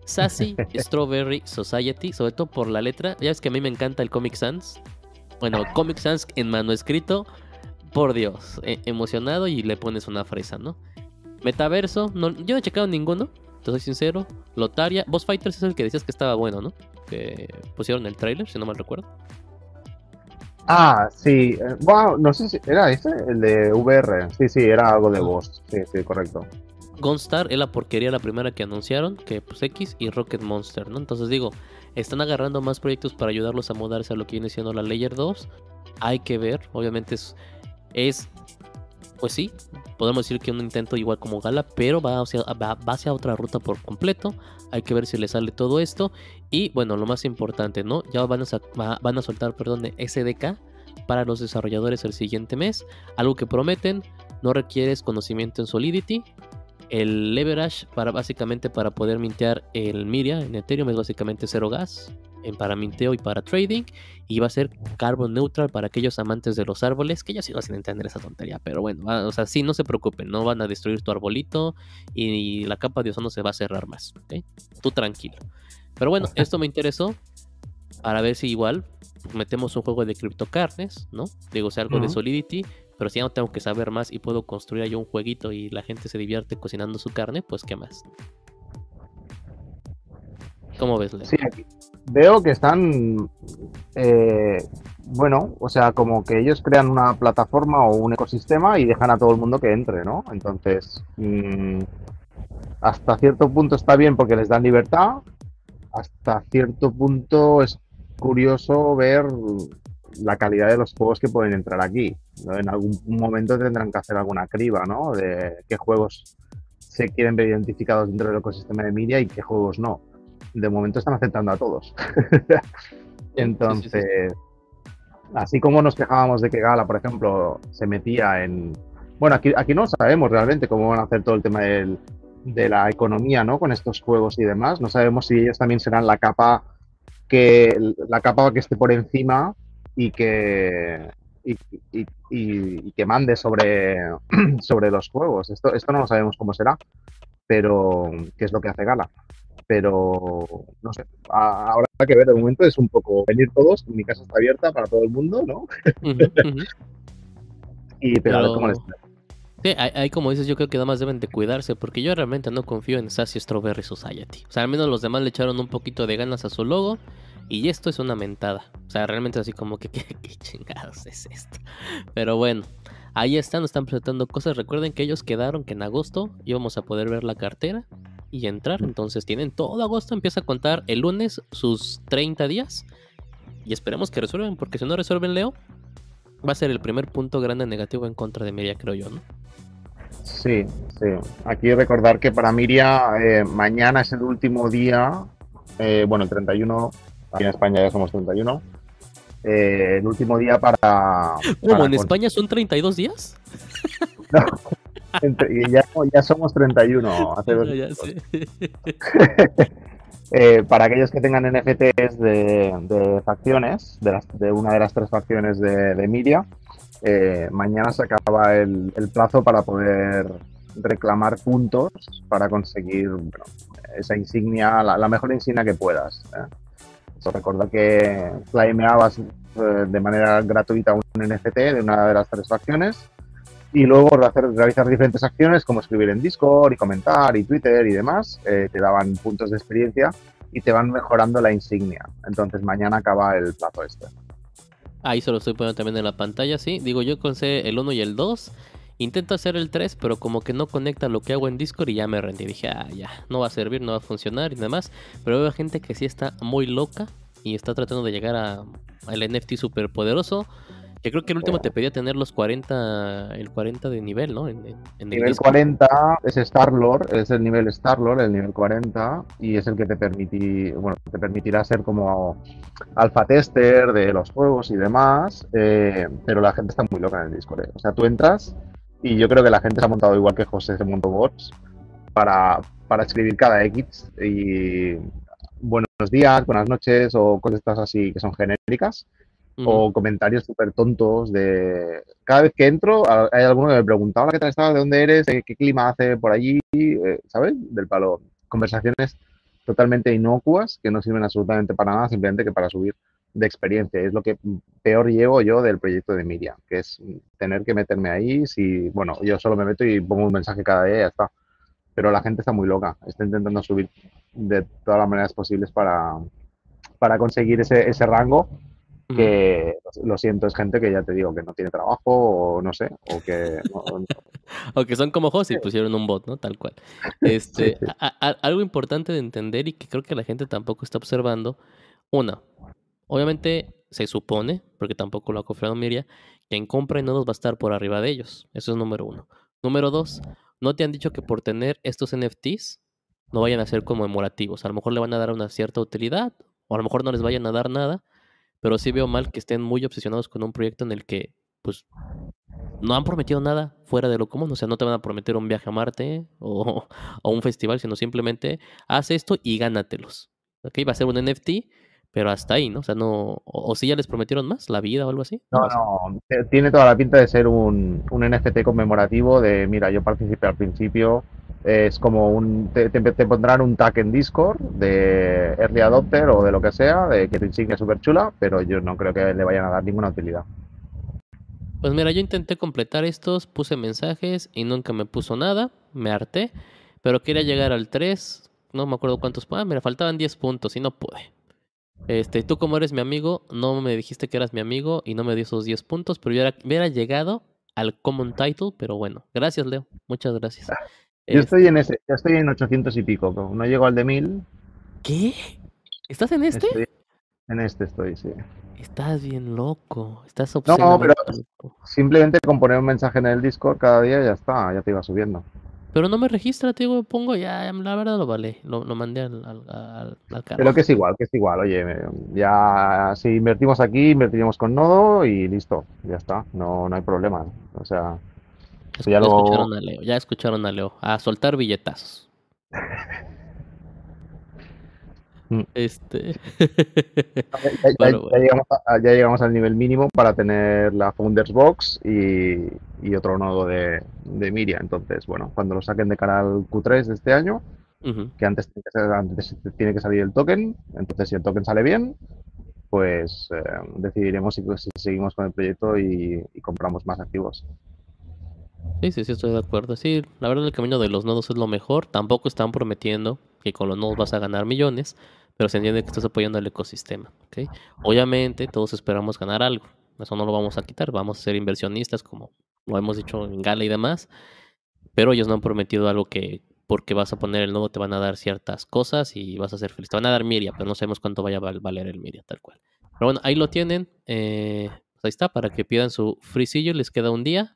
Sassy Strawberry Society, sobre todo por la letra. Ya ves que a mí me encanta el Comic Sans. Bueno, Comic Sans en manuscrito, por Dios, emocionado, y le pones una fresa, ¿no? Metaverso, no, yo no he checado ninguno, te soy sincero. Lotaria, Boss Fighters es el que decías que estaba bueno, ¿no? Que pusieron el trailer, si no mal recuerdo. Ah, sí, wow, no sé si era este, el de VR, sí, era algo de voz, sí, correcto. Gunstar es la porquería, la primera que anunciaron, que pues X, y Rocket Monster, ¿no? Entonces digo, están agarrando más proyectos para ayudarlos a mudarse a lo que viene siendo la Layer 2, hay que ver, obviamente es pues sí, podemos decir que un intento igual como Gala, pero va hacia otra ruta por completo, hay que ver si le sale todo esto. Y bueno, lo más importante, ¿no? Ya van a soltar, SDK para los desarrolladores el siguiente mes. Algo que prometen, no requieres conocimiento en Solidity. El leverage para poder mintear el Miria en Ethereum es básicamente cero gas para minteo y para trading. Y va a ser carbon neutral para aquellos amantes de los árboles, que yo sigo sin entender esa tontería, pero bueno, o sea, sí, no se preocupen, no van a destruir tu arbolito y la capa de ozono se va a cerrar más, ¿ok? Tú tranquilo. Pero bueno, esto me interesó para ver si igual metemos un juego de Crypto Carnes, ¿no? Digo, o sea, algo de Solidity, pero si ya no tengo que saber más y puedo construir ahí un jueguito y la gente se divierte cocinando su carne, pues ¿qué más? ¿Cómo ves, Leo? Sí, veo que están, o sea, como que ellos crean una plataforma o un ecosistema y dejan a todo el mundo que entre, ¿no? Entonces, hasta cierto punto está bien porque les dan libertad, hasta cierto punto es curioso ver la calidad de los juegos que pueden entrar aquí. En algún momento tendrán que hacer alguna criba, ¿no? De qué juegos se quieren ver identificados dentro del ecosistema de Miria y qué juegos no. De momento están aceptando a todos. Entonces, así como nos quejábamos de que Gala, por ejemplo, se metía en... Bueno, aquí no sabemos realmente cómo van a hacer todo el tema de la economía, ¿no? Con estos juegos y demás. No sabemos si ellos también serán la capa que esté por encima y que mande sobre los juegos. Esto no lo sabemos cómo será, pero qué es lo que hace Gala. Pero no sé, ahora hay que ver. De momento es un poco venir todos, mi casa está abierta para todo el mundo, ¿no? Pero a ver cómo les trae. Sí, ahí como dices, yo creo que nada más deben de cuidarse, porque yo realmente no confío en Sassy Strawberry Society. O sea, al menos los demás le echaron un poquito de ganas a su logo, y esto es una mentada. O sea, realmente así como que ¿qué chingados es esto? Pero bueno, ahí están, nos están presentando cosas. Recuerden que ellos quedaron que en agosto íbamos a poder ver la cartera y entrar, entonces tienen todo agosto, empieza a contar el lunes sus 30 días, y esperemos que resuelvan, porque si no resuelven, Leo, va a ser el primer punto grande negativo en contra de Miria, creo yo, ¿no? Sí. Aquí recordar que para Miria mañana es el último día, el 31, aquí en España ya somos 31, el último día para... ¿Cómo, en España son 32 días? No, ya somos 31, hace 2 días. Para aquellos que tengan NFTs de facciones, de una de las 3 facciones de Miria, mañana se acaba el plazo para poder reclamar puntos para conseguir esa insignia, la mejor insignia que puedas. Recordad que claimeabas de manera gratuita un NFT de una de las tres facciones y luego realizar diferentes acciones como escribir en Discord y comentar y Twitter y demás. Te daban puntos de experiencia y te van mejorando la insignia. Entonces mañana acaba el plazo este. Ahí se lo estoy poniendo también en la pantalla, sí. Digo, yo conseguí el 1 y el 2. Intento hacer el 3, pero como que no conecta lo que hago en Discord y ya me rendí. Dije, ah, ya, no va a servir, no va a funcionar y nada más. Pero veo gente que sí está muy loca y está tratando de llegar al NFT superpoderoso. Que creo que el último te pedía tener los 40, el 40 de nivel, ¿no? En nivel Discord. 40 es Star-Lord, es el nivel Star-Lord, el nivel 40, y es el que te permitirá ser como alfa tester de los juegos y demás, pero la gente está muy loca en el Discord, O sea, tú entras y yo creo que la gente se ha montado igual que José, se montó bots para escribir cada X y buenos días, buenas noches o cosas así que son genéricas. O comentarios súper tontos de... Cada vez que entro, hay alguno que me pregunta, hola, ¿qué tal estás? ¿De dónde eres? ¿Qué clima hace por allí? ¿Sabes? Del palo. Conversaciones totalmente inocuas que no sirven absolutamente para nada, simplemente que para subir de experiencia. Es lo que peor llevo yo del proyecto de Miria, que es tener que meterme ahí. Si, yo solo me meto y pongo un mensaje cada día y ya está. Pero la gente está muy loca. Está intentando subir de todas las maneras posibles para conseguir ese rango. Que lo siento, es gente que ya te digo que no tiene trabajo o no sé, o que no. O que son como José y pusieron un bot, ¿no? Tal cual. Sí, sí. Algo importante de entender y que creo que la gente tampoco está observando. Una, obviamente se supone, porque tampoco lo ha confirmado Miria, que en compra y nodos va a estar por arriba de ellos. Eso es número uno. Número dos, no te han dicho que por tener estos NFTs no vayan a ser conmemorativos. A lo mejor le van a dar una cierta utilidad o a lo mejor no les vayan a dar nada. Pero sí veo mal que estén muy obsesionados con un proyecto en el que, pues, no han prometido nada fuera de lo común. O sea, no te van a prometer un viaje a Marte o un festival, sino simplemente haz esto y gánatelos. ¿Ok? Va a ser un NFT, pero hasta ahí, ¿no? O sea, no... ¿O sí ya les prometieron más? ¿La vida o algo así? No. Tiene toda la pinta de ser un NFT conmemorativo de, mira, yo participé al principio... Es como te pondrán un tag en Discord de Early Adopter o de lo que sea, de que tu insignia es súper chula, pero yo no creo que le vayan a dar ninguna utilidad. Pues mira, yo intenté completar estos, puse mensajes y nunca me puso nada, me harté, pero quería llegar al 3, no me acuerdo cuántos, mira, faltaban 10 puntos y no pude. Tú como eres mi amigo, no me dijiste que eras mi amigo y no me dio esos 10 puntos, pero yo hubiera llegado al Common Title, pero bueno, gracias Leo, muchas gracias. Yo estoy en ese, ya estoy en 800 y pico, no llego al de 1000. ¿Qué? ¿Estás en este? En este estoy, sí. Estás bien loco, estás obsesionado. No, pero simplemente con poner un mensaje en el Discord cada día ya está, ya te iba subiendo. Pero no me registra, te digo, pongo ya, la verdad lo vale, lo mandé al carajo. Pero que es igual, oye, ya si invertimos aquí, invertiremos con nodo y listo, ya está, no hay problema, o sea... Ya escucharon a Leo, a soltar billetazos. Ya llegamos al nivel mínimo para tener la Founders Box y otro nodo de Miria. Entonces, cuando lo saquen de cara al Q3 de este año, que antes tiene que salir el token, entonces si el token sale bien, pues decidiremos si seguimos con el proyecto y compramos más activos. Sí, estoy de acuerdo. Sí, la verdad el camino de los nodos es lo mejor. Tampoco están prometiendo que con los nodos vas a ganar millones, pero se entiende que estás apoyando al ecosistema, ¿ok? Obviamente todos esperamos ganar algo. Eso no lo vamos a quitar. Vamos a ser inversionistas, como lo hemos dicho en Gala y demás. Pero ellos no han prometido algo que porque vas a poner el nodo te van a dar ciertas cosas y vas a ser feliz. Te van a dar Miria, pero no sabemos cuánto vaya a valer el Miria, tal cual. Pero ahí lo tienen. Pues ahí está, para que pidan su freecillo. Les queda un día.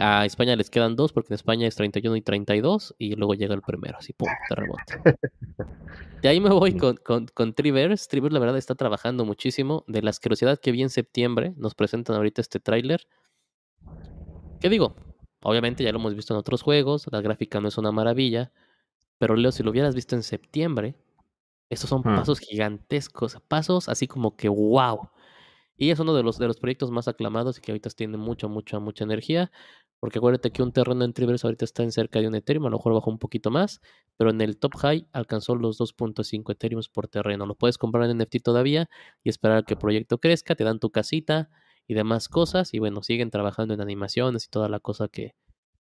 A España les quedan 2 porque en España es 31 y 32 y luego llega el primero, así pum, te rebote. De ahí me voy con Triverse. Triverse la verdad está trabajando muchísimo. De la asquerosidad que vi en septiembre, nos presentan ahorita este tráiler. ¿Qué digo? Obviamente ya lo hemos visto en otros juegos, la gráfica no es una maravilla, pero Leo, si lo hubieras visto en septiembre, estos son pasos gigantescos, pasos así como que wow. Y es uno de los proyectos más aclamados y que ahorita tiene mucha energía. Porque acuérdate que un terreno en Triverse ahorita está en cerca de un Ethereum, a lo mejor bajó un poquito más, pero en el top high alcanzó los 2.5 Ethereums por terreno. Lo puedes comprar en NFT todavía y esperar a que el proyecto crezca, te dan tu casita y demás cosas, y bueno, siguen trabajando en animaciones y toda la cosa que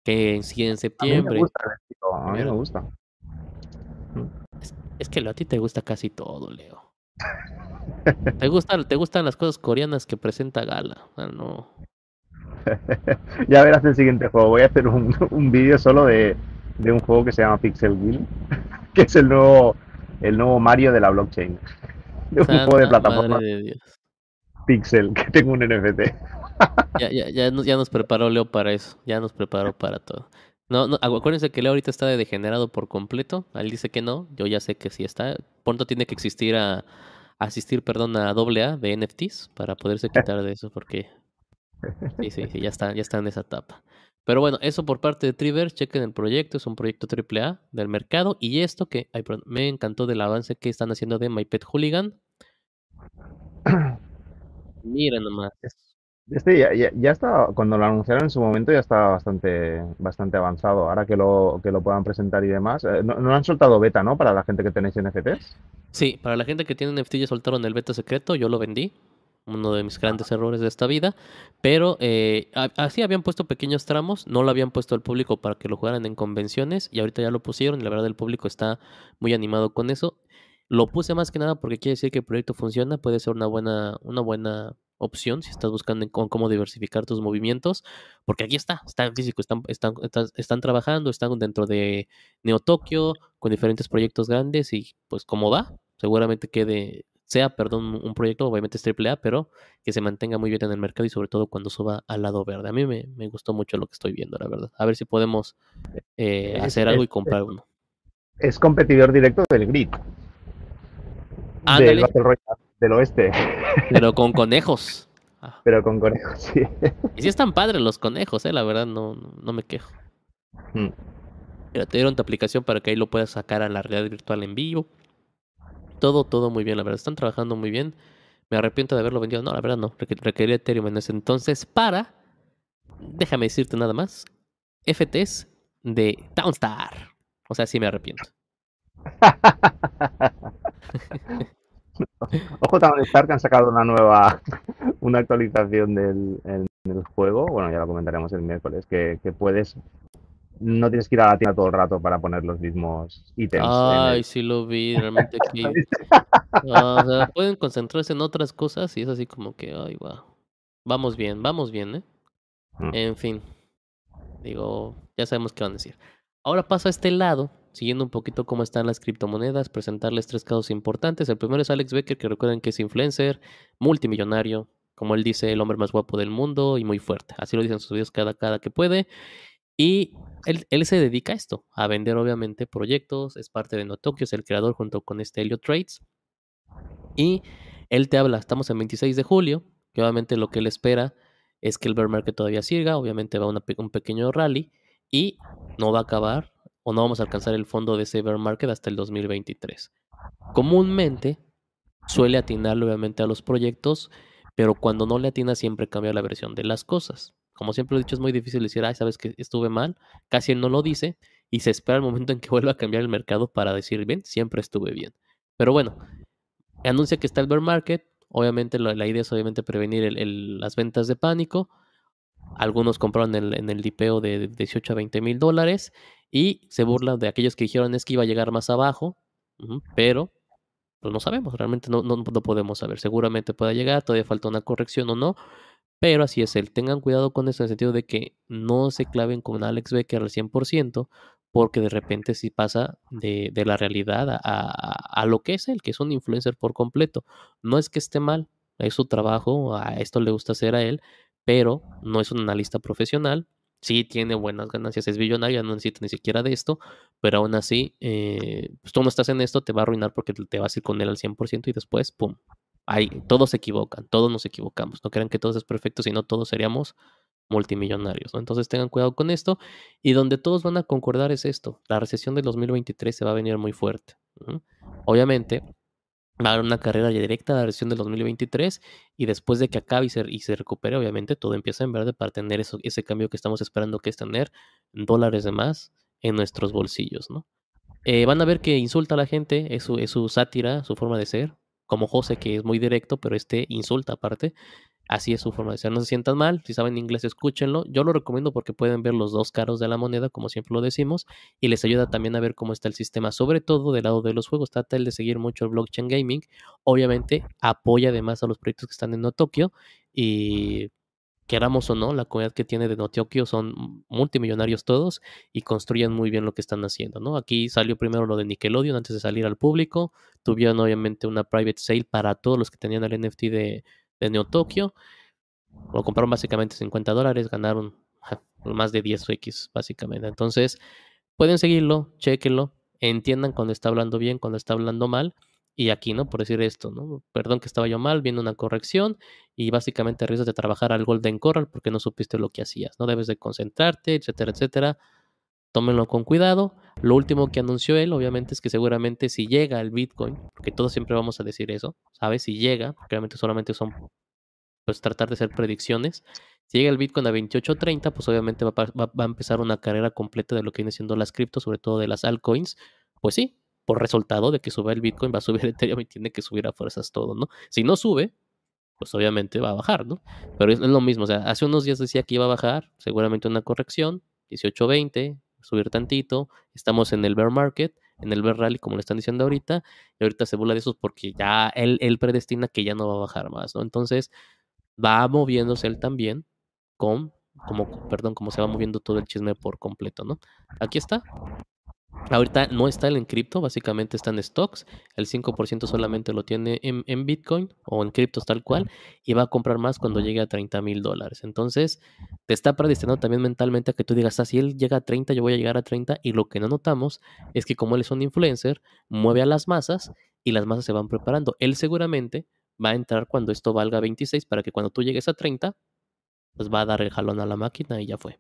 sigue en septiembre. A mí me gusta. Es que a ti te gusta casi todo, Leo. ¿Te gustan las cosas coreanas que presenta Gala? Ah, no. Ya verás el siguiente juego. Voy a hacer un vídeo solo de un juego que se llama Pixel Guild, que es el nuevo Mario de la blockchain. De un juego de plataforma. Madre de Dios. Pixel, que tengo un NFT. Ya nos preparó Leo para eso. Ya nos preparó para todo. No, acuérdense que Leo ahorita está degenerado por completo. Él dice que no. Yo ya sé que sí está. Pronto tiene que asistir a AA de NFTs para poderse quitar de eso, porque... Sí, ya está en esa etapa. Pero bueno, eso por parte de Triverse. Chequen el proyecto, es un proyecto AAA del mercado. Y esto que me encantó del avance que están haciendo de My Pet Hooligan. Mira nomás. Este ya está, cuando lo anunciaron en su momento ya está bastante avanzado. Ahora que lo puedan presentar y demás. ¿No han soltado beta, no? Para la gente que tenéis NFTs. Sí, para la gente que tiene NFT ya soltaron el beta secreto, yo lo vendí. Uno de mis grandes errores de esta vida, pero así habían puesto pequeños tramos, no lo habían puesto al público para que lo jugaran en convenciones y ahorita ya lo pusieron y la verdad el público está muy animado con eso. Lo puse más que nada porque quiere decir que el proyecto funciona, puede ser una buena opción si estás buscando cómo diversificar tus movimientos, porque aquí está en físico, están trabajando, están dentro de Notokio con diferentes proyectos grandes y pues como va, seguramente sea un proyecto, obviamente es AAA, pero que se mantenga muy bien en el mercado y sobre todo cuando suba al lado verde. A mí me gustó mucho lo que estoy viendo, la verdad. A ver si podemos hacer algo y comprar uno. Es competidor directo del Grid. Del Battle Royale del oeste. Pero con conejos. Pero con conejos, sí. Y sí están padres los conejos, la verdad no me quejo. Pero te dieron tu aplicación para que ahí lo puedas sacar a la realidad virtual en vivo. Todo muy bien, la verdad, están trabajando muy bien. Me arrepiento de haberlo vendido. No, la verdad no, requería Ethereum en ese entonces para, déjame decirte nada más, FTs de Townstar. O sea, sí me arrepiento. Ojo, Townstar, que han sacado una actualización del juego. Bueno, ya lo comentaremos el miércoles, que puedes... No tienes que ir a la tienda todo el rato para poner los mismos ítems. Ay, sí lo vi, realmente aquí. Pueden concentrarse en otras cosas y es así como que, ay, wow. Vamos bien, ¿eh? En fin. Digo, ya sabemos qué van a decir. Ahora paso a este lado, siguiendo un poquito cómo están las criptomonedas, presentarles tres casos importantes. El primero es Alex Becker, que recuerden que es influencer, multimillonario, como él dice, el hombre más guapo del mundo y muy fuerte. Así lo dicen sus videos cada que puede. Y él se dedica a esto, a vender obviamente proyectos, es parte de Notokio, es el creador junto con Helio Trades. Y él te habla, estamos en 26 de julio, que obviamente lo que él espera es que el bear market todavía siga, obviamente va un pequeño rally y no va a acabar o no vamos a alcanzar el fondo de ese bear market hasta el 2023. Comúnmente suele atinarle obviamente a los proyectos, pero cuando no le atina siempre cambia la versión de las cosas. Como siempre lo he dicho, es muy difícil decir, ay, sabes que estuve mal. Casi él no lo dice y se espera el momento en que vuelva a cambiar el mercado para decir, bien, siempre estuve bien. Pero bueno, anuncia que está el bear market. Obviamente la idea es obviamente prevenir las ventas de pánico. Algunos compraron en el dipeo de $18,000 a $20,000 y se burlan de aquellos que dijeron es que iba a llegar más abajo, pero... Pues no sabemos, realmente no podemos saber. Seguramente pueda llegar, todavía falta una corrección o no. Pero así es él. Tengan cuidado con eso en el sentido de que no se claven con Alex Becker al 100%, porque de repente sí pasa de la realidad a lo que es él, que es un influencer por completo. No es que esté mal, es su trabajo, a esto le gusta hacer a él, pero no es un analista profesional. Sí tiene buenas ganancias, es billonario, no necesita ni siquiera de esto, pero aún así, pues tú no estás en esto, te va a arruinar porque te vas a ir con él al 100% y después, ¡pum! Ahí, todos se equivocan, todos nos equivocamos, no crean que todos es perfecto, sino todos seríamos multimillonarios, ¿no? Entonces tengan cuidado con esto y donde todos van a concordar es esto, la recesión del 2023 se va a venir muy fuerte, ¿no? Obviamente, va a haber una carrera ya directa a la versión del 2023 y después de que acabe y se recupere, obviamente, todo empieza en verde para tener ese cambio que estamos esperando, que es tener dólares de más en nuestros bolsillos, ¿no? Van a ver que insulta a la gente, es su sátira, su forma de ser, como José, que es muy directo, pero insulta aparte. Así es su forma de ser. No se sientan mal, si saben inglés escúchenlo. Yo lo recomiendo porque pueden ver los dos caros de la moneda, como siempre lo decimos, y les ayuda también a ver cómo está el sistema, sobre todo del lado de los juegos. Trata el de seguir mucho el blockchain gaming. Obviamente apoya además a los proyectos que están en Notokio y, queramos o no, la comunidad que tiene de Notokio son multimillonarios todos y construyen muy bien lo que están haciendo, ¿no? Aquí salió primero lo de Nickelodeon antes de salir al público. Tuvieron obviamente una private sale para todos los que tenían el NFT de Notokio. Lo compraron básicamente $50, ganaron más de 10x básicamente. Entonces pueden seguirlo, chequenlo, entiendan cuando está hablando bien, cuando está hablando mal. Y aquí, ¿no? Por decir esto, ¿no? Perdón que estaba yo mal, viendo una corrección y básicamente arriesgas de trabajar al Golden Corral porque no supiste lo que hacías, ¿no? Debes de concentrarte, etcétera, etcétera. Tómenlo con cuidado. Lo último que anunció él, obviamente, es que seguramente si llega el Bitcoin, porque todos siempre vamos a decir eso, ¿sabes? Si llega, porque obviamente solamente son, pues, tratar de hacer predicciones. Si llega el Bitcoin a 28.30, pues obviamente va a empezar una carrera completa de lo que vienen siendo las criptos, sobre todo de las altcoins. Pues sí, por resultado de que suba el Bitcoin, va a subir Ethereum y tiene que subir a fuerzas todo, ¿no? Si no sube, pues obviamente va a bajar, ¿no? Pero es lo mismo, o sea, hace unos días decía que iba a bajar, seguramente una corrección, 18.20, subir tantito, estamos en el bear market, en el bear rally, como le están diciendo ahorita, y ahorita se burla de esos porque ya él predestina que ya no va a bajar más, ¿no? Entonces, va moviéndose él también como se va moviendo todo el chisme por completo, ¿no? Aquí está. Ahorita no está en cripto, básicamente está en stocks, el 5% solamente lo tiene en Bitcoin o en criptos tal cual, y va a comprar más cuando llegue a $30,000. Entonces te está predestinando también mentalmente a que tú digas, si él llega a 30, yo voy a llegar a 30, y lo que no notamos es que como él es un influencer, mueve a las masas y las masas se van preparando. Él seguramente va a entrar cuando esto valga 26 para que cuando tú llegues a 30, pues va a dar el jalón a la máquina y ya fue.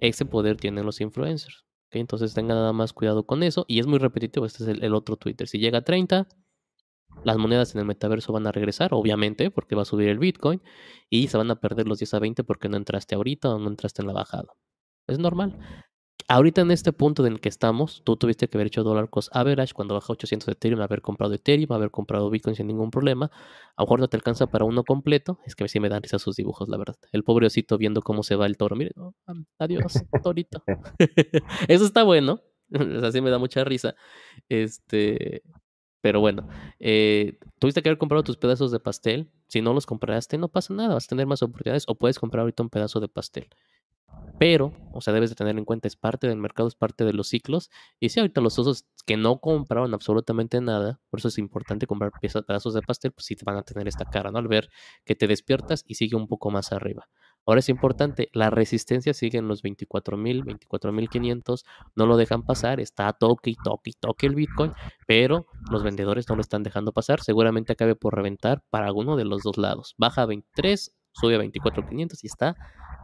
Ese poder tienen los influencers. Okay, entonces tengan nada más cuidado con eso. Y es muy repetitivo, este es el otro Twitter. Si llega a 30, las monedas en el metaverso van a regresar, obviamente, porque va a subir el Bitcoin. Y se van a perder los 10 a 20 porque no entraste ahorita o no entraste en la bajada. Es normal. Ahorita en este punto en el que estamos, tú tuviste que haber hecho dollar cost average cuando baja 800 de Ethereum, haber comprado Bitcoin sin ningún problema. A lo mejor no te alcanza para uno completo. Es que sí me dan risa sus dibujos, la verdad. El pobre osito viendo cómo se va el toro. Miren, oh, adiós, torito. Eso está bueno. Así me da mucha risa. Pero bueno, tuviste que haber comprado tus pedazos de pastel. Si no los compraste, no pasa nada. Vas a tener más oportunidades o puedes comprar ahorita un pedazo de pastel. Pero, o sea, debes de tener en cuenta, es parte del mercado, es parte de los ciclos. Y si ahorita los osos que no compraron absolutamente nada, por eso es importante comprar pedazos de pastel, pues sí te van a tener esta cara, ¿no? Al ver que te despiertas y sigue un poco más arriba. Ahora es importante, la resistencia sigue en los 24,000, 24,500, no lo dejan pasar, está a toque y toque y toque el Bitcoin, pero los vendedores no lo están dejando pasar, seguramente acabe por reventar para alguno de los dos lados. Baja a 23, sube a 24,500 y está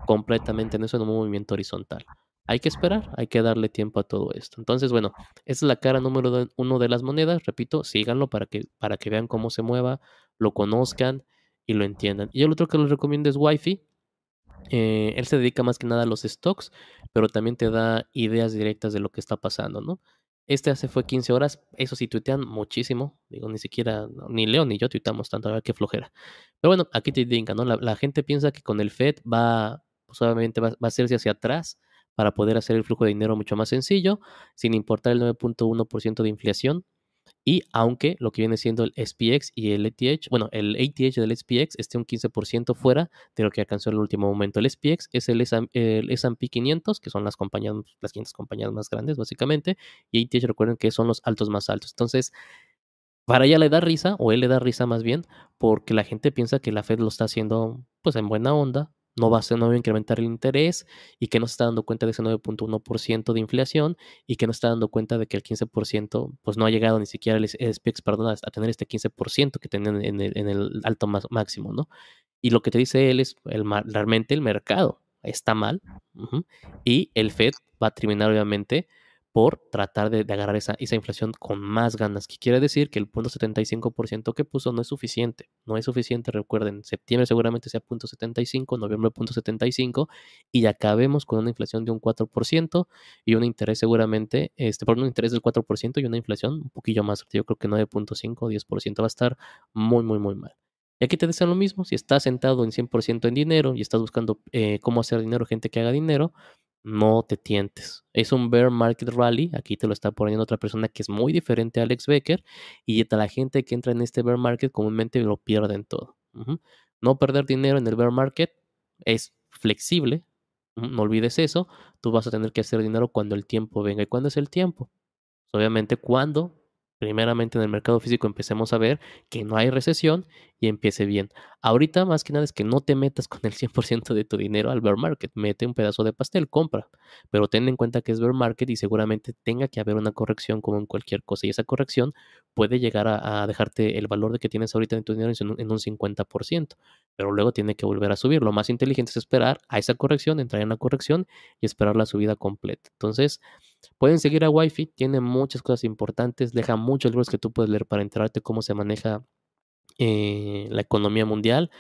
completamente en eso, en un movimiento horizontal. Hay que esperar, hay que darle tiempo a todo esto. Entonces, bueno, esa es la cara número uno de las monedas. Repito, síganlo para que vean cómo se mueva, lo conozcan y lo entiendan. Y el otro que les recomiendo es Wi-Fi. Él se dedica más que nada a los stocks, pero también te da ideas directas de lo que está pasando, ¿no? Hace fue 15 horas, eso sí, tuitean muchísimo. Digo, ni siquiera, ni Leo ni yo tuiteamos tanto, a ver qué flojera. Pero bueno, aquí te digan, ¿no? La gente piensa que con el Fed obviamente va a hacerse hacia atrás para poder hacer el flujo de dinero mucho más sencillo, sin importar el 9.1% de inflación. Y aunque lo que viene siendo el SPX y el ETH, bueno, el ETH del SPX esté un 15% fuera de lo que alcanzó en el último momento. El SPX es el S&P 500, que son las 500 compañías más grandes, básicamente. Y ETH, recuerden que son los altos más altos. Entonces, para ella le da risa, o él le da risa más bien, porque la gente piensa que la Fed lo está haciendo, pues, en buena onda. No va a incrementar el interés y que no se está dando cuenta de ese 9.1% de inflación y que no se está dando cuenta de que el 15% pues no ha llegado ni siquiera el SPX, a tener este 15% que tenían en el alto máximo, ¿no? Y lo que te dice él es realmente el mercado está mal, y el Fed va a terminar obviamente por tratar de agarrar esa inflación con más ganas, que quiere decir que el 0.75% que puso no es suficiente, recuerden, septiembre seguramente sea 0.75, noviembre 0.75 y acabemos con una inflación de un 4% y un interés seguramente, un interés del 4% y una inflación un poquillo más, yo creo que 9.5 o 10% va a estar muy, muy, muy mal. Y aquí te dicen lo mismo, si estás sentado en 100% en dinero y estás buscando cómo hacer dinero, gente que haga dinero, no te tientes. Es un bear market rally. Aquí te lo está poniendo otra persona que es muy diferente a Alex Becker. Y la gente que entra en este bear market comúnmente lo pierden todo. No perder dinero en el bear market es flexible. No olvides eso. Tú vas a tener que hacer dinero cuando el tiempo venga. ¿Y cuándo es el tiempo? Obviamente cuando primeramente en el mercado físico empecemos a ver que no hay recesión y empiece bien. Ahorita más que nada es que no te metas con el 100% de tu dinero al bear market. Mete un pedazo de pastel, compra. Pero ten en cuenta que es bear market y seguramente tenga que haber una corrección como en cualquier cosa. Y esa corrección puede llegar a dejarte el valor de que tienes ahorita en tu dinero en un 50%. Pero luego tiene que volver a subir. Lo más inteligente es esperar a esa corrección, entrar en la corrección y esperar la subida completa. Entonces, pueden seguir a Wi-Fi, tiene muchas cosas importantes, deja muchos libros que tú puedes leer para enterarte cómo se maneja la economía mundial,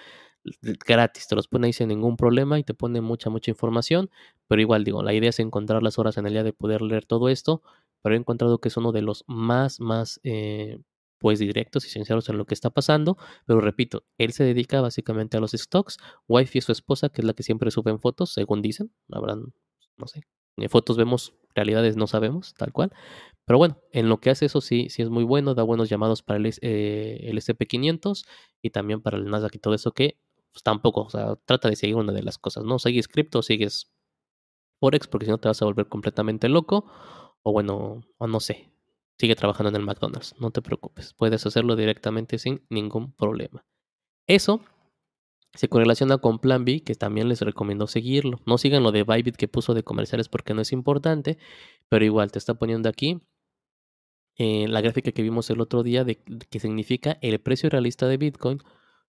gratis, te los pone ahí sin ningún problema y te pone mucha, mucha información, pero igual digo, la idea es encontrar las horas en el día de poder leer todo esto, pero he encontrado que es uno de los más directos y sinceros en lo que está pasando, pero repito, él se dedica básicamente a los stocks, Wi-Fi es su esposa, que es la que siempre sube en fotos, según dicen, habrán, no sé. Fotos vemos, realidades no sabemos, tal cual. Pero bueno, en lo que hace eso sí es muy bueno, da buenos llamados para el S&P 500 y también para el NASDAQ y todo eso que pues, tampoco, o sea, trata de seguir una de las cosas, ¿no? Sigues cripto, sigues Forex porque si no te vas a volver completamente loco o bueno, o no sé, sigue trabajando en el McDonald's, no te preocupes, puedes hacerlo directamente sin ningún problema. Eso se correlaciona con Plan B, que también les recomiendo seguirlo. No sigan lo de Bybit que puso de comerciales porque no es importante, pero igual te está poniendo aquí la gráfica que vimos el otro día de que significa el precio realista de Bitcoin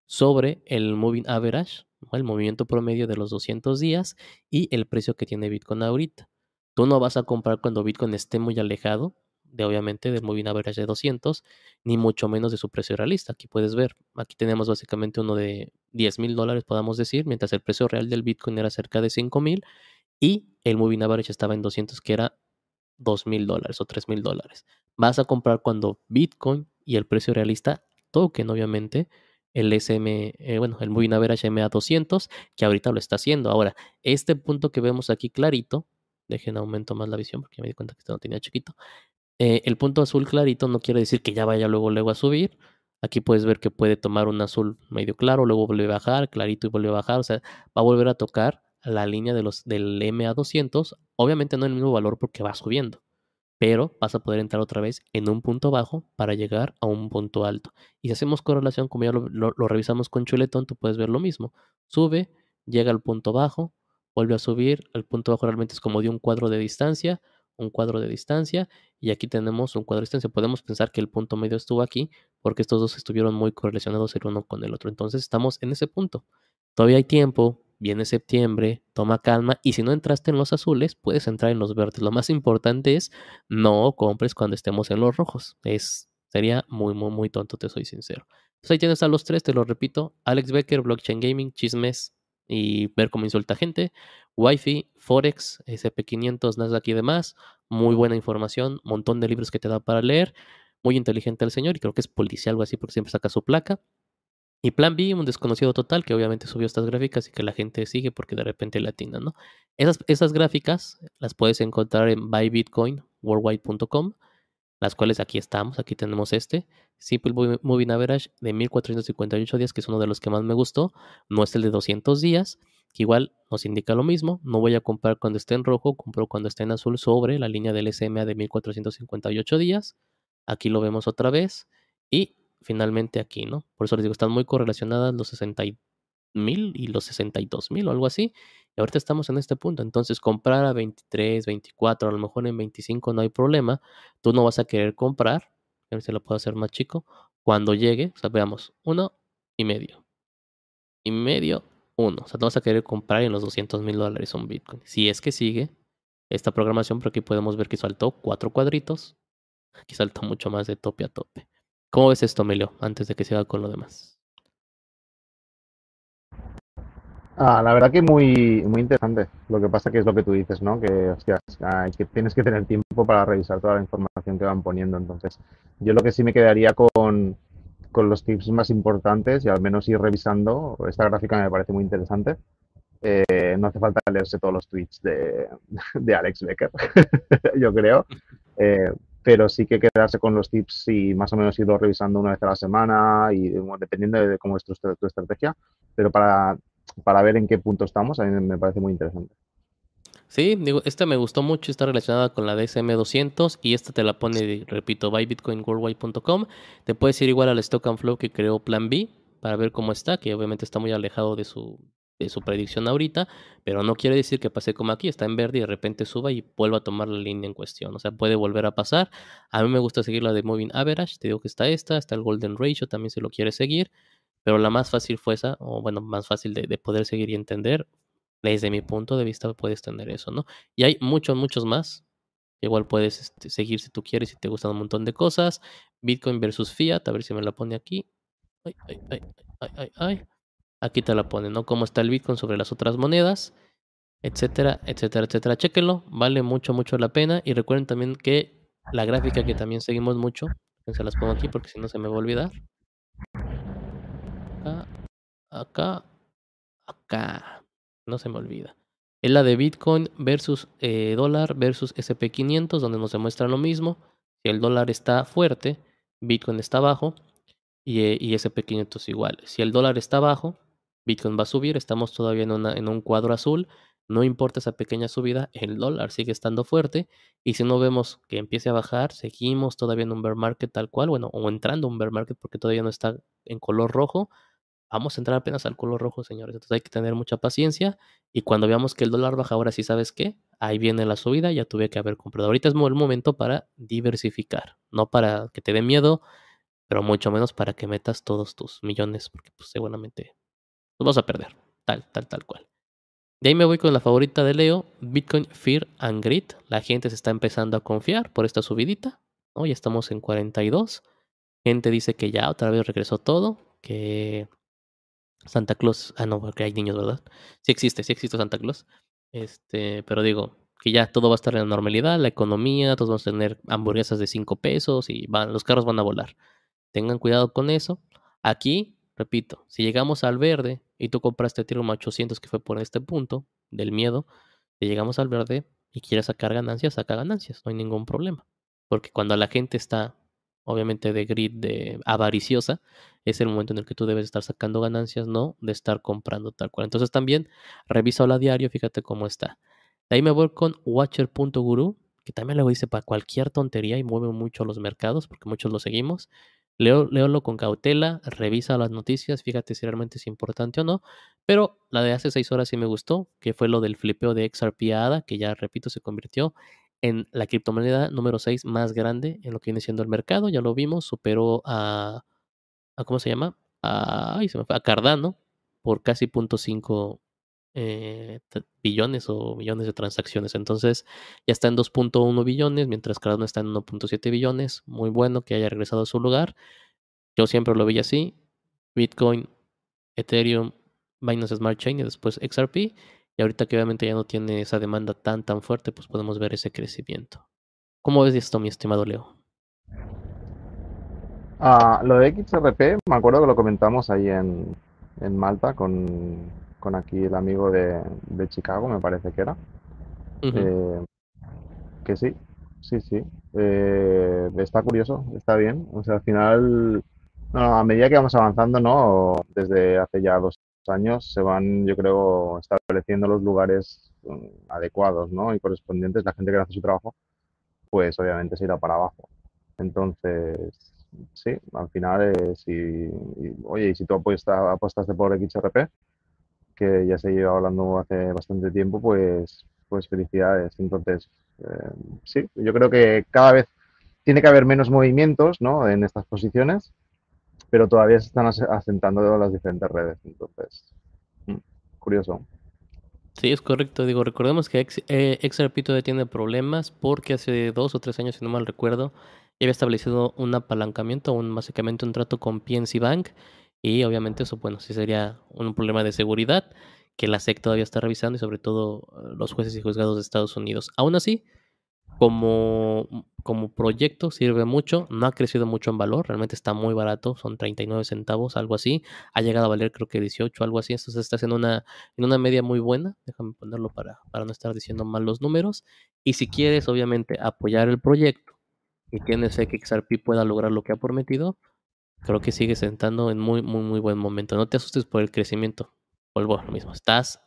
sobre el Moving Average, el movimiento promedio de los 200 días y el precio que tiene Bitcoin ahorita. Tú no vas a comprar cuando Bitcoin esté muy alejado, obviamente del Moving Average de 200, ni mucho menos de su precio realista. Aquí puedes ver, aquí tenemos básicamente uno de $10,000, podamos decir, mientras el precio real del Bitcoin era cerca de $5,000 y el Moving Average estaba en 200, que era $2,000 o $3,000. Vas a comprar cuando Bitcoin y el precio realista toquen, obviamente, el Moving Average MA200, que ahorita lo está haciendo. Ahora, este punto que vemos aquí clarito, dejen aumento más la visión porque me di cuenta que esto no tenía chiquito. El punto azul clarito no quiere decir que ya vaya luego a subir. Aquí puedes ver que puede tomar un azul medio claro, luego vuelve a bajar, clarito y vuelve a bajar. O sea, va a volver a tocar la línea del MA200. Obviamente no el mismo valor porque va subiendo. Pero vas a poder entrar otra vez en un punto bajo para llegar a un punto alto. Y si hacemos correlación, como ya lo revisamos con Chuletón, tú puedes ver lo mismo. Sube, llega al punto bajo, vuelve a subir. El punto bajo realmente es como de un cuadro de distancia y aquí tenemos un cuadro de distancia. Podemos pensar que el punto medio estuvo aquí porque estos dos estuvieron muy correlacionados el uno con el otro. Entonces estamos en ese punto. Todavía hay tiempo, viene septiembre, toma calma y si no entraste en los azules puedes entrar en los verdes. Lo más importante es no compres cuando estemos en los rojos. Sería muy, muy, muy tonto, te soy sincero. Entonces ahí tienes a los tres, te lo repito. Alex Becker, Blockchain Gaming, chismes y ver cómo insulta gente, Wi-Fi, Forex, S&P 500, NASDAQ y demás, muy buena información, montón de libros que te da para leer, muy inteligente el señor y creo que es policía algo así porque siempre saca su placa. Y Plan B, un desconocido total que obviamente subió estas gráficas y que la gente sigue porque de repente le atina, ¿no? Esas gráficas las puedes encontrar en buybitcoinworldwide.com, las cuales aquí estamos, aquí tenemos Simple Moving Average de 1458 días, que es uno de los que más me gustó, no es el de 200 días, que igual nos indica lo mismo, no voy a comprar cuando esté en rojo, compro cuando esté en azul sobre la línea del SMA de 1458 días, aquí lo vemos otra vez, y finalmente aquí, ¿no? Por eso les digo, están muy correlacionadas los 60,000 y los 62,000 o algo así, y ahorita estamos en este punto, entonces comprar a 23, 24, a lo mejor en 25 no hay problema, tú no vas a querer comprar, a ver si lo puedo hacer más chico, cuando llegue, o sea, veamos, 1.5, 1, o sea, no vas a querer comprar en los $200,000 un Bitcoin, si es que sigue esta programación, pero aquí podemos ver que saltó 4 cuadritos. Aquí saltó mucho más de tope a tope. ¿Cómo ves esto, Emilio? Antes de que siga con lo demás. La verdad que muy interesante. Lo que pasa que es lo que tú dices, ¿no? Que, hostias, que tienes que tener tiempo para revisar toda la información que van poniendo. Entonces, yo lo que sí me quedaría con los tips más importantes y al menos ir revisando. Esta gráfica me parece muy interesante. No hace falta leerse todos los tweets de Alex Becker, yo creo. Pero sí que quedarse con los tips y más o menos irlo revisando una vez a la semana y bueno, dependiendo de cómo es tu estrategia. Pero para ver en qué punto estamos, a mí me parece muy interesante. Sí, digo, esta me gustó mucho, está relacionada con la DSM200 y esta te la pone, repito, bybitcoinworldwide.com. Te puedes ir igual al Stock and Flow que creó Plan B para ver cómo está, que obviamente está muy alejado de su predicción ahorita, pero no quiere decir que pase como aquí, está en verde y de repente suba y vuelva a tomar la línea en cuestión. O sea, puede volver a pasar. A mí me gusta seguir la de Moving Average, te digo que está esta, está el Golden Ratio, también se lo quiere seguir. Pero la más fácil fue esa, o bueno, más fácil de poder seguir y entender. Desde mi punto de vista puedes tener eso, ¿no? Y hay muchos más. Igual puedes seguir si tú quieres, si te gustan un montón de cosas. Bitcoin versus Fiat, a ver si me la pone aquí. Aquí te la pone, ¿no? Cómo está el Bitcoin sobre las otras monedas, etcétera, etcétera, etcétera. Chéquenlo, vale mucho la pena. Y recuerden también que la gráfica que también seguimos mucho, se las pongo aquí porque si no se me va a olvidar. Acá, no se me olvida. Es la de Bitcoin versus dólar versus S&P 500, donde nos demuestra lo mismo. Si el dólar está fuerte, Bitcoin está bajo y S&P 500 igual. Si el dólar está bajo, Bitcoin va a subir. Estamos todavía en un cuadro azul. No importa esa pequeña subida, el dólar sigue estando fuerte. Y si no vemos que empiece a bajar, seguimos todavía en un bear market tal cual, bueno, o entrando a un bear market porque todavía no está en color rojo. Vamos a entrar apenas al color rojo, señores. Entonces hay que tener mucha paciencia. Y cuando veamos que el dólar baja, ahora sí, ¿sabes qué? Ahí viene la subida, ya tuve que haber comprado. Ahorita es el momento para diversificar. No para que te dé miedo, pero mucho menos para que metas todos tus millones. Porque pues, seguramente los vas a perder. Tal cual. De ahí me voy con la favorita de Leo. Bitcoin Fear and Greed. La gente se está empezando a confiar por esta subidita, ¿no? Ya estamos en 42. Gente dice que ya otra vez regresó todo. Que... Santa Claus, no, porque hay niños, ¿verdad? Sí existe Santa Claus. Pero digo, que ya todo va a estar en la normalidad, la economía, todos vamos a tener hamburguesas de 5 pesos y los carros van a volar. Tengan cuidado con eso. Aquí, repito, si llegamos al verde y tú compraste Ethereum a 800, que fue por este punto del miedo, si llegamos al verde y quieres sacar ganancias, saca ganancias, no hay ningún problema. Porque cuando la gente está... obviamente de grid, de avariciosa, es el momento en el que tú debes estar sacando ganancias, no de estar comprando tal cual. Entonces también revísala a diario, fíjate cómo está. De ahí me voy con Watcher.guru, que también luego dice para cualquier tontería y mueve mucho los mercados, porque muchos lo seguimos. Léalo con cautela, revisa las noticias, fíjate si realmente es importante o no. Pero la de hace 6 horas sí me gustó, que fue lo del flipeo de XRP a ADA, que ya repito se convirtió en la criptomoneda número 6 más grande en lo que viene siendo el mercado. Ya lo vimos, superó a ¿cómo se llama? A Cardano por casi 0.5 billones o millones de transacciones. Entonces ya está en 2.1 billones, mientras Cardano está en 1.7 billones. Muy bueno que haya regresado a su lugar. Yo siempre lo veía así. Bitcoin, Ethereum, Binance Smart Chain y después XRP. Y ahorita que obviamente ya no tiene esa demanda tan fuerte, pues podemos ver ese crecimiento. ¿Cómo ves esto, mi estimado Leo? Lo de XRP, me acuerdo que lo comentamos ahí en Malta con aquí el amigo de Chicago, me parece que era. Uh-huh. Que sí. Está curioso, está bien. O sea, al final, a medida que vamos avanzando, ¿no? Desde hace ya 2 años se van, yo creo, estableciendo los lugares adecuados, ¿no? Y correspondientes. La gente que hace su trabajo, pues obviamente se irá para abajo. Entonces, sí, al final, si tú apostaste por XRP, que ya se lleva hablando hace bastante tiempo, pues felicidades. Entonces, sí, yo creo que cada vez tiene que haber menos movimientos, ¿no? En estas posiciones, pero todavía se están asentando las diferentes redes. Entonces, curioso. Sí, es correcto. Digo, recordemos que XRP todavía tiene problemas porque hace 2 o 3 años, si no mal recuerdo, ya había establecido un apalancamiento, básicamente un trato con PNC Bank, y obviamente eso, bueno, sí sería un problema de seguridad que la SEC todavía está revisando, y sobre todo los jueces y juzgados de Estados Unidos. Aún así, como proyecto sirve mucho, no ha crecido mucho en valor, realmente está muy barato, son 39 centavos, algo así, ha llegado a valer creo que 18, algo así, entonces está haciendo en una media muy buena, déjame ponerlo para no estar diciendo mal los números, y si quieres obviamente apoyar el proyecto y tienes fe que XRP pueda lograr lo que ha prometido, creo que sigue sentando en muy, muy, muy buen momento, no te asustes por el crecimiento, vuelvo a lo mismo, estás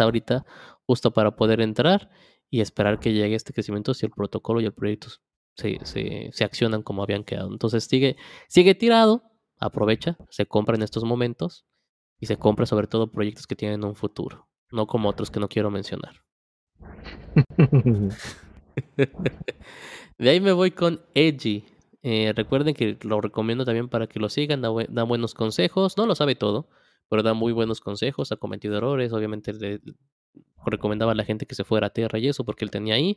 ahorita justo para poder entrar y esperar que llegue este crecimiento si el protocolo y el proyecto se accionan como habían quedado. Entonces sigue tirado, aprovecha, se compra en estos momentos y se compra sobre todo proyectos que tienen un futuro, no como otros que no quiero mencionar. De ahí me voy con Edgy. Recuerden que lo recomiendo también para que lo sigan, da buenos consejos, no lo sabe todo, pero da muy buenos consejos, ha cometido errores, obviamente recomendaba a la gente que se fuera a Terra y eso porque él tenía ahí,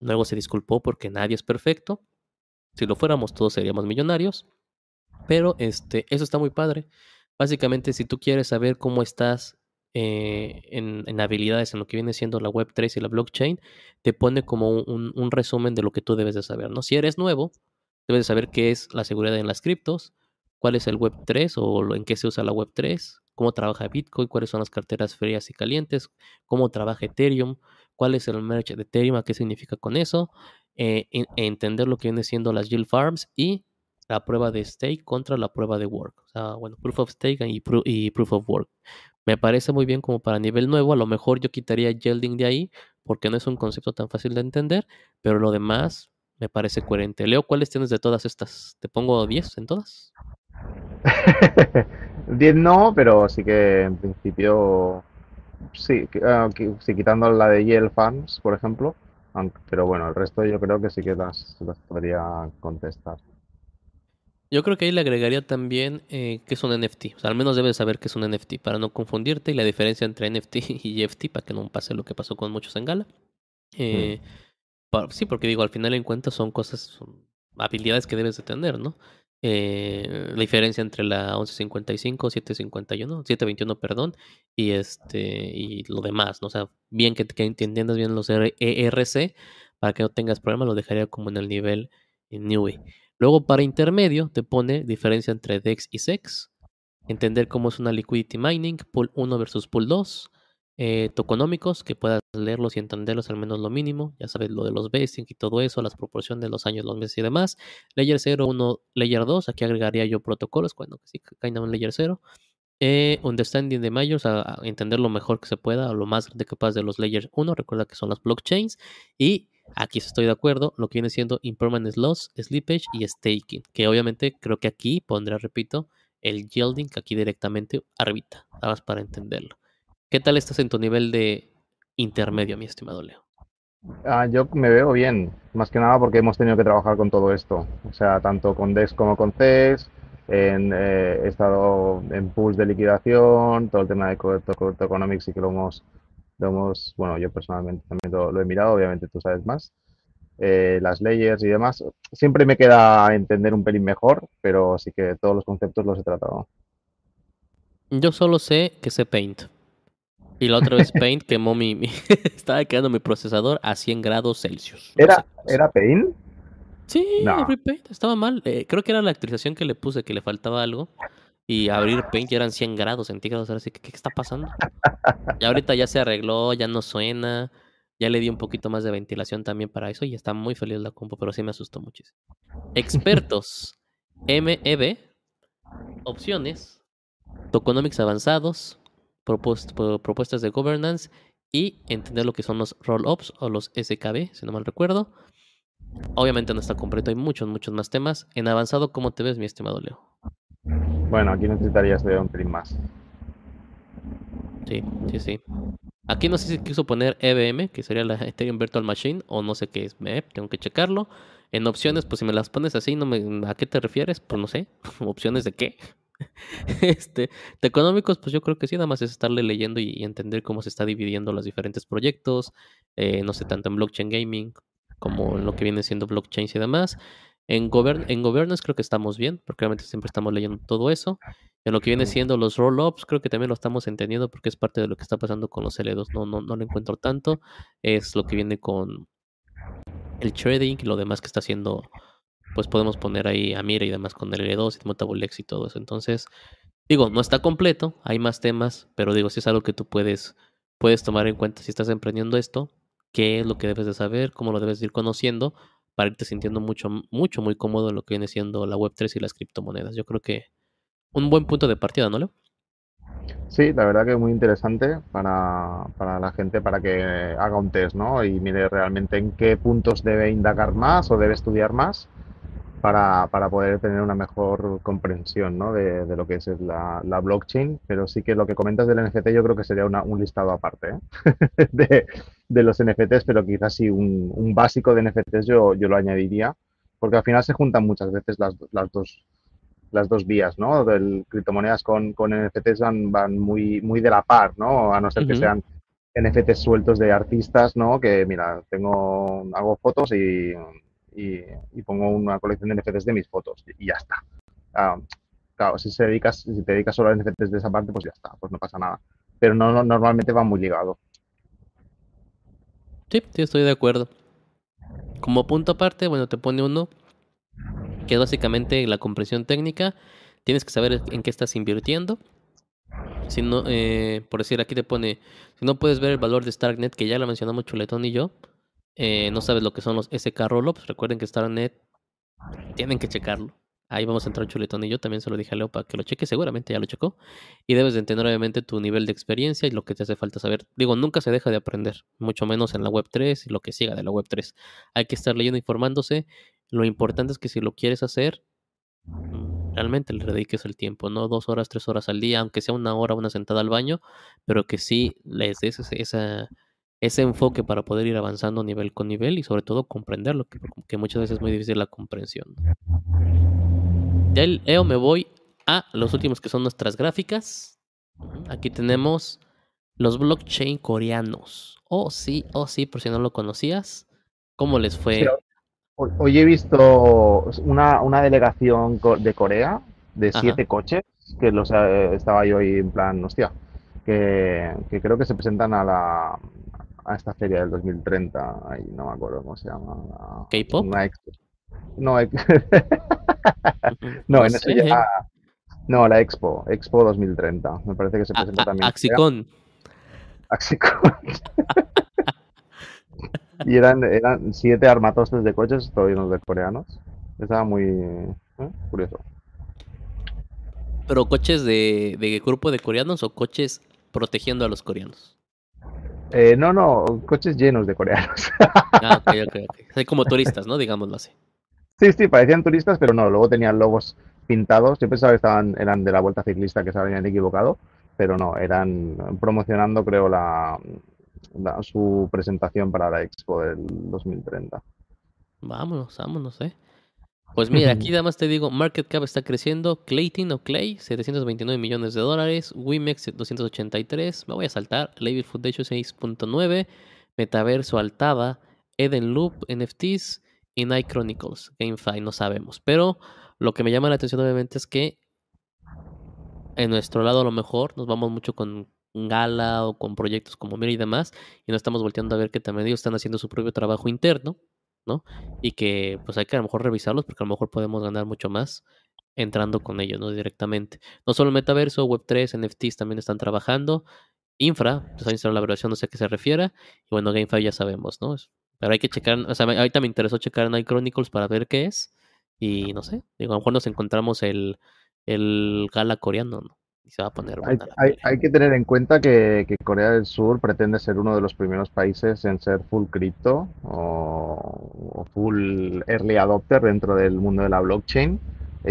luego se disculpó porque nadie es perfecto, si lo fuéramos todos seríamos millonarios, pero eso está muy padre. Básicamente, si tú quieres saber cómo estás en habilidades en lo que viene siendo la web 3 y la blockchain, te pone como un resumen de lo que tú debes de saber, ¿no? Si eres nuevo, debes de saber qué es la seguridad en las criptos, cuál es el web 3 o en qué se usa la web 3, cómo trabaja Bitcoin, cuáles son las carteras frías y calientes, cómo trabaja Ethereum, cuál es el merge de Ethereum, a qué significa con eso, entender lo que viene siendo las yield farms y la prueba de stake contra la prueba de work. O sea, bueno, proof of stake y proof of work. Me parece muy bien como para nivel nuevo, a lo mejor yo quitaría yielding de ahí porque no es un concepto tan fácil de entender, pero lo demás me parece coherente. Leo, ¿cuáles tienes de todas estas? ¿Te pongo 10 en todas? 10 no, pero sí que en principio sí, sí, quitando la de Yale Farms, por ejemplo, pero bueno, el resto yo creo que sí que las podría contestar. Yo creo que ahí le agregaría también que es un NFT, o sea, al menos debes saber que es un NFT para no confundirte, y la diferencia entre NFT y EFT para que no pase lo que pasó con muchos en Gala. Sí, porque digo, al final en cuenta son cosas, son habilidades que debes de tener, ¿no? La diferencia entre la 1155, 751, 721, perdón, y lo demás, ¿no? O sea, bien que entiendas bien los ERC para que no tengas problemas, lo dejaría como en el nivel Newy. Luego, para intermedio, te pone diferencia entre DEX y SEX, entender cómo es una liquidity mining, pool 1 versus pool 2, toconómicos, que puedas leerlos y entenderlos al menos lo mínimo, ya sabes lo de los basic y todo eso, las proporciones de los años, los meses y demás. Layer 0, 1, Layer 2, aquí agregaría yo protocolos, cuando sí caen a un Layer 0. Understanding the majors, a entender lo mejor que se pueda, o lo más grande que puedas de los Layer 1, recuerda que son las blockchains. Y aquí estoy de acuerdo, lo que viene siendo impermanence loss, slippage y staking, que obviamente creo que aquí pondré, repito, el yielding, que aquí directamente arbitra, nada más para entenderlo. ¿Qué tal estás en tu nivel de intermedio, mi estimado Leo? Yo me veo bien, más que nada porque hemos tenido que trabajar con todo esto. O sea, tanto con DEX como con CEX, he estado en pools de liquidación, todo el tema de Crypto Economics y que lo hemos... Bueno, yo personalmente también lo he mirado, obviamente tú sabes más. Las layers y demás. Siempre me queda entender un pelín mejor, pero sí que todos los conceptos los he tratado. Yo solo sé Paint. Y la otra vez Paint quemó estaba quedando mi procesador a 100 grados Celsius. ¿Era Paint? Sí, no. Paint estaba mal. Creo que era la actualización que le puse, que le faltaba algo. Y abrir Paint ya eran 100 grados centígrados. Ahora sí, ¿qué está pasando? Y ahorita ya se arregló, ya no suena. Ya le di un poquito más de ventilación también para eso. Y está muy feliz la compu, pero sí me asustó muchísimo. Expertos. MEB. Opciones. Tokenomics avanzados. Propuestas de governance y entender lo que son los roll-ups o los SKB, si no mal recuerdo. Obviamente no está completo, hay muchos más temas. En avanzado, ¿cómo te ves, mi estimado Leo? Bueno, aquí necesitarías de un trim más. Sí. Aquí no sé si quiso poner EVM, que sería la Ethereum Virtual Machine, o no sé qué es, tengo que checarlo. En opciones, pues si me las pones así, ¿a qué te refieres? Pues no sé, ¿opciones de qué? De económicos, pues yo creo que sí, nada más es estarle leyendo y entender cómo se está dividiendo los diferentes proyectos, no sé, tanto en blockchain gaming como en lo que viene siendo blockchain y demás. En governance creo que estamos bien, porque obviamente siempre estamos leyendo todo eso. En lo que viene siendo los roll-ups, creo que también lo estamos entendiendo porque es parte de lo que está pasando con los L2. No lo encuentro tanto. Es lo que viene con el trading y lo demás que está haciendo, pues podemos poner ahí a Mira y demás con el L2 y Motabolex y todo eso. Entonces, digo, no está completo, hay más temas, pero digo, si es algo que tú puedes tomar en cuenta si estás emprendiendo esto, qué es lo que debes de saber, cómo lo debes de ir conociendo para irte sintiendo muy cómodo en lo que viene siendo la Web3 y las criptomonedas. Yo creo que un buen punto de partida, ¿no, Leo? Sí, la verdad que es muy interesante para la gente, para que haga un test, ¿no? Y mire realmente en qué puntos debe indagar más o debe estudiar más para poder tener una mejor comprensión, ¿no? De lo que es la blockchain. Pero sí que lo que comentas del NFT yo creo que sería un listado aparte, ¿eh? de los NFTs, pero quizás sí un básico de NFTs yo lo añadiría, porque al final se juntan muchas veces las dos vías, ¿no? Criptomonedas con NFTs van muy de la par, ¿no? A no ser que sean NFTs sueltos de artistas, ¿no? Que, mira, hago fotos y pongo una colección de NFTs de mis fotos y ya está. Claro, si te dedicas solo a NFTs de esa parte, pues ya está, pues no pasa nada. Pero no normalmente va muy ligado. Sí, estoy de acuerdo. Como punto aparte, bueno, te pone uno que es básicamente la comprensión técnica. Tienes que saber en qué estás invirtiendo. Si no, por decir, aquí te pone, si no puedes ver el valor de Starknet, que ya lo mencionamos Chuletón y yo, no sabes lo que son los SK Rollups. Recuerden que Starknet tienen que checarlo. Ahí vamos a entrar Chuletón y yo, también se lo dije a Leo para que lo cheque, seguramente ya lo checó. Y debes de entender obviamente tu nivel de experiencia y lo que te hace falta saber. Digo, nunca se deja de aprender, mucho menos en la Web3 y lo que siga de la Web3. Hay que estar leyendo, informándose. Lo importante es que si lo quieres hacer, realmente le dediques el tiempo, no 2 horas, 3 horas al día, aunque sea 1 hora, una sentada al baño, pero que sí les des ese enfoque para poder ir avanzando nivel con nivel y sobre todo comprenderlo, que muchas veces es muy difícil la comprensión. Del EO me voy a los últimos que son nuestras gráficas. Aquí tenemos los blockchain coreanos. Oh sí, por si no lo conocías, ¿cómo les fue? Hoy he visto una delegación de Corea de 7 coches, que estaba yo ahí en plan, hostia, que creo que se presentan a esta feria del 2030, ahí no me acuerdo cómo se llama. ¿K-pop? No, la Expo 2030, me parece que se presenta también. Axicon. Y eran 7 armatostes de coches, todos llenos de coreanos. Estaba muy curioso. ¿Pero coches de grupo de coreanos o coches protegiendo a los coreanos? No, coches llenos de coreanos. Ok. Como turistas, ¿no? Digámoslo así. Sí, parecían turistas, pero no. Luego tenían logos pintados. Yo pensaba que eran de la Vuelta Ciclista, que se habían equivocado. Pero no, eran promocionando, creo, su presentación para la Expo del 2030. Vámonos, Pues mira, aquí nada más te digo, Market Cap está creciendo, Clayton o Clay, $729 millones, WiMex 283, me voy a saltar, Label Foundation 6.9, Metaverso Altava, Eden Loop, NFTs y Night Chronicles, GameFi, no sabemos. Pero lo que me llama la atención obviamente es que en nuestro lado a lo mejor nos vamos mucho con Gala o con proyectos como Miria y demás, y no estamos volteando a ver que también ellos están haciendo su propio trabajo interno, ¿no? Y que pues hay que a lo mejor revisarlos, porque a lo mejor podemos ganar mucho más entrando con ellos, ¿no? Directamente. No solo el metaverso, Web3, NFTs también están trabajando, Infra, pues ahí está la versión, no sé a qué se refiera, y bueno, GameFi ya sabemos, ¿no? Pero hay que checar, o sea, ahorita me interesó checar Night Chronicles para ver qué es, y no sé, digo, a lo mejor nos encontramos el Gala coreano, ¿no? Y se va a poner hay que tener en cuenta que Corea del Sur pretende ser uno de los primeros países en ser full cripto o full early adopter dentro del mundo de la blockchain.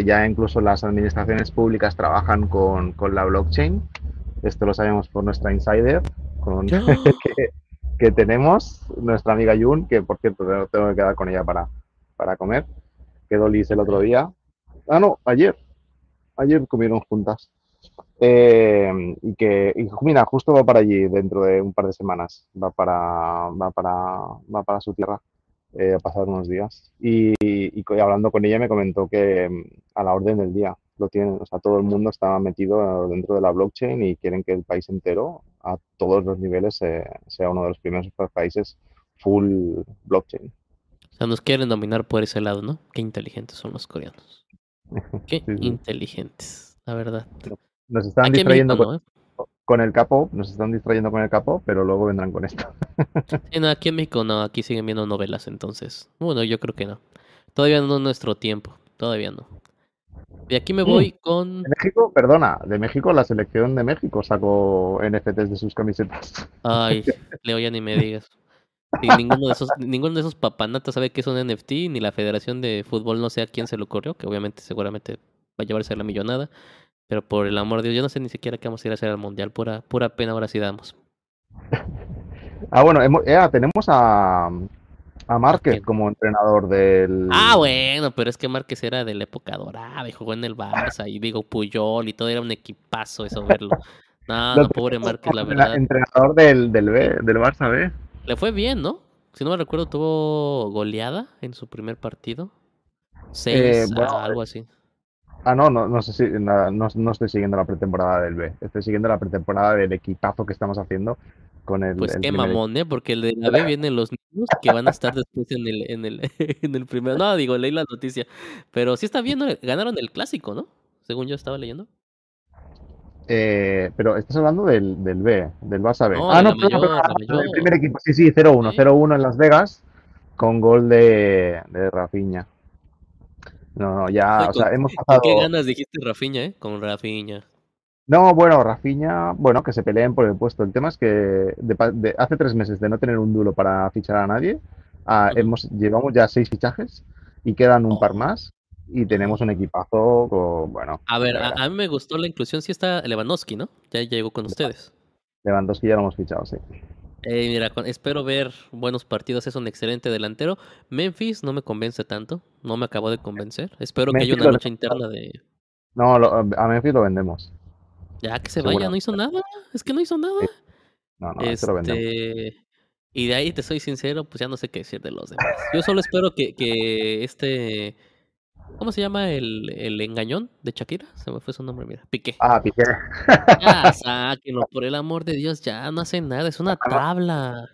Ya incluso las administraciones públicas trabajan con la blockchain. Esto lo sabemos por nuestra insider que tenemos, nuestra amiga Yun, que por cierto tengo que quedar con ella para comer. Quedó Liz el otro día. Ayer. ayer comieron juntas. Y mira, justo va para allí dentro de un par de semanas, va para su tierra a pasar unos días. Y hablando con ella me comentó que a la orden del día lo tienen, o sea, todo el mundo está metido dentro de la blockchain y quieren que el país entero, a todos los niveles, sea uno de los primeros países full blockchain. O sea, nos quieren dominar por ese lado, ¿no? Qué inteligentes son los coreanos. Qué inteligentes, la verdad. Nos están distrayendo con el K-pop, pero luego vendrán con esto. Sí, no, aquí en México no, aquí siguen viendo novelas, entonces. Bueno, yo creo que no. Todavía no es nuestro tiempo, todavía no. De aquí me voy con... De México, perdona, de México, la selección de México sacó NFTs de sus camisetas. Ay, Leo, ya ni me digas. Sí, ninguno de esos papanatas sabe qué es un NFT, ni la Federación de Fútbol, no sé a quién se le ocurrió, que obviamente seguramente va a llevarse la millonada. Pero por el amor de Dios, yo no sé ni siquiera qué vamos a ir a hacer al Mundial. Pura pena, ahora sí damos. Ah, bueno, tenemos a Márquez como entrenador del... Ah, bueno, pero es que Márquez era de la época dorada y jugó en el Barça. Y digo, Puyol y todo, era un equipazo eso verlo. No, pobre Márquez, la verdad. Entrenador del Barça B. Le fue bien, ¿no? Si no me recuerdo, tuvo goleada en su primer partido. 6, bueno, algo así. Ah, no estoy siguiendo la pretemporada del B. Estoy siguiendo la pretemporada del equipazo que estamos haciendo con el... Pues qué mamón, ¿eh? Porque el de la B vienen los niños que van a estar después en el primero. No, digo, leí la noticia. Pero sí está bien, ¿no? Ganaron el clásico, ¿no? Según yo estaba leyendo. Pero estás hablando del B, del Barça B. No, pero el primer equipo. Sí, 0-1. ¿Sí? 0-1 en Las Vegas con gol de Rafinha. No, ya, hemos pasado... ¿Qué ganas dijiste Rafinha, con Rafinha? No, bueno, Rafinha, bueno, que se peleen por el puesto. El tema es que hace 3 meses de no tener un duro para fichar a nadie, llevamos ya 6 fichajes y quedan un par más y tenemos un equipazo con, bueno... A ver, a mí me gustó la inclusión, sí está Lewandowski, ¿no? Ya llegó con ustedes. Lewandowski ya lo hemos fichado, sí. Mira, espero ver buenos partidos, es un excelente delantero. Memphis no me convence tanto, no me acabó de convencer. Espero Memphis que haya una lucha interna de... No, a Memphis lo vendemos. Ya, que se vaya, no hizo nada, es que no hizo nada. Sí. No, eso lo vendemos. Y de ahí, te soy sincero, pues ya no sé qué decir de los demás. Yo solo espero que ¿Cómo se llama el engañón de Shakira? Se me fue su nombre, mira. Piqué. Ah, Piqué. Ya, sáquenlo, por el amor de Dios, ya no hace nada, es una tabla.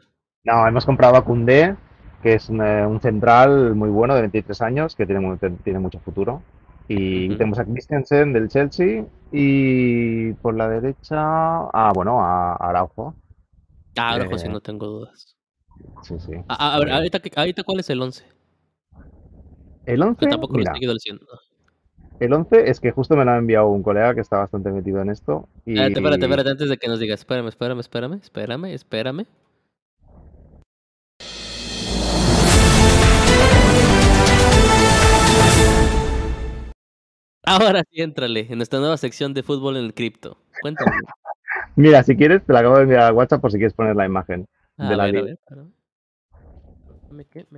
No, hemos comprado a Koundé, que es un central muy bueno de 23 años, que tiene mucho futuro. Y tenemos a Christensen del Chelsea y por la derecha, a Araujo. Ah, Araujo, sí, no tengo dudas. Sí. A ver, ahorita ¿cuál es el 11? El 11, el 11 es que justo me lo ha enviado un colega que está bastante metido en esto. Y... Espérate, antes de que nos digas, espérame. Ahora sí, éntrale en nuestra nueva sección de fútbol en el cripto. Cuéntame. Mira, si quieres, te la acabo de enviar a WhatsApp por si quieres poner la imagen. Me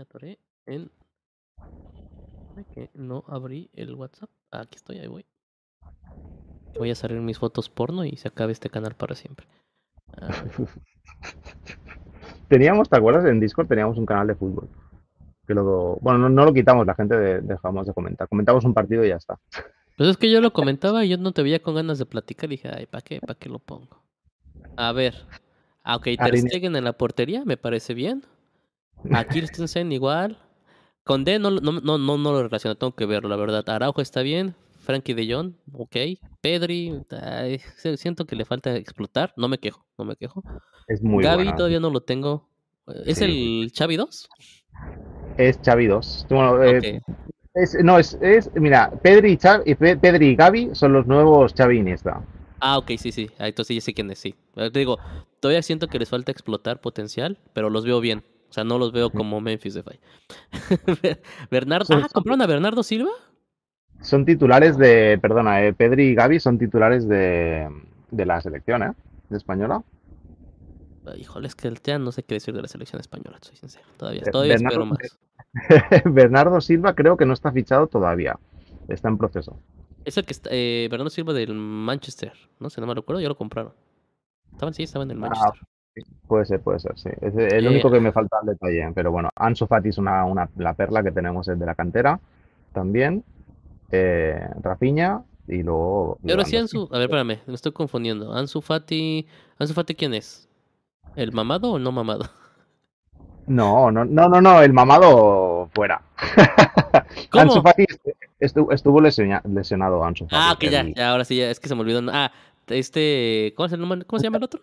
atoré en... que no abrí el WhatsApp. Aquí estoy, ahí voy. Voy a salir mis fotos porno y se acabe este canal para siempre. Teníamos, ¿te acuerdas? En Discord teníamos un canal de fútbol. Que luego, bueno, no lo quitamos, la gente dejamos de comentar. Comentamos un partido y ya está. Pues es que yo lo comentaba y yo no te veía con ganas de platicar. Y dije, ay, ¿para qué lo pongo? A ver. Ok, Ter Stegen en la portería, me parece bien. A Christensen igual. Con D no lo relaciono, tengo que verlo, la verdad. Araujo está bien, Frankie de Jong, ok. Pedri, ay, siento que le falta explotar, no me quejo. Es muy Gavi buena. Todavía no lo tengo. ¿Es el Xavi 2? Es Xavi 2. Bueno, okay. Mira, Pedri y Gavi son los nuevos Xavi Iniesta. Ah, ok, sí. Entonces ya sé quién es, sí. Te digo, todavía siento que les falta explotar potencial, pero los veo bien. O sea, no los veo como Memphis DeFi. Bernardo, ¿compraron a Bernardo Silva? Son titulares de... Perdona, Pedri y Gavi son titulares de la selección, de española. Híjole, es que ya no sé qué decir de la selección española, soy sincero. Todavía espero más. Bernardo Silva creo que no está fichado todavía. Está en proceso. Es el que está, Bernardo Silva del Manchester, ¿no? Si no me recuerdo, ya lo compraron. Estaban, sí, estaban en el Manchester. Puede ser, sí. Es el único que me falta el detalle, pero bueno, Ansu Fati es la perla que tenemos de la cantera, también, Rafinha, y luego... Y ahora sí, Ansu, a ver, espérame, me estoy confundiendo. Ansu Fati, ¿quién es? ¿El mamado o no mamado? No, el mamado fuera. ¿Cómo? Ansu Fati estuvo lesionado. Ansu Fati, ah, que okay, ya, ahora sí, ya, es que se me olvidó. Ah, ¿cómo se llama el otro?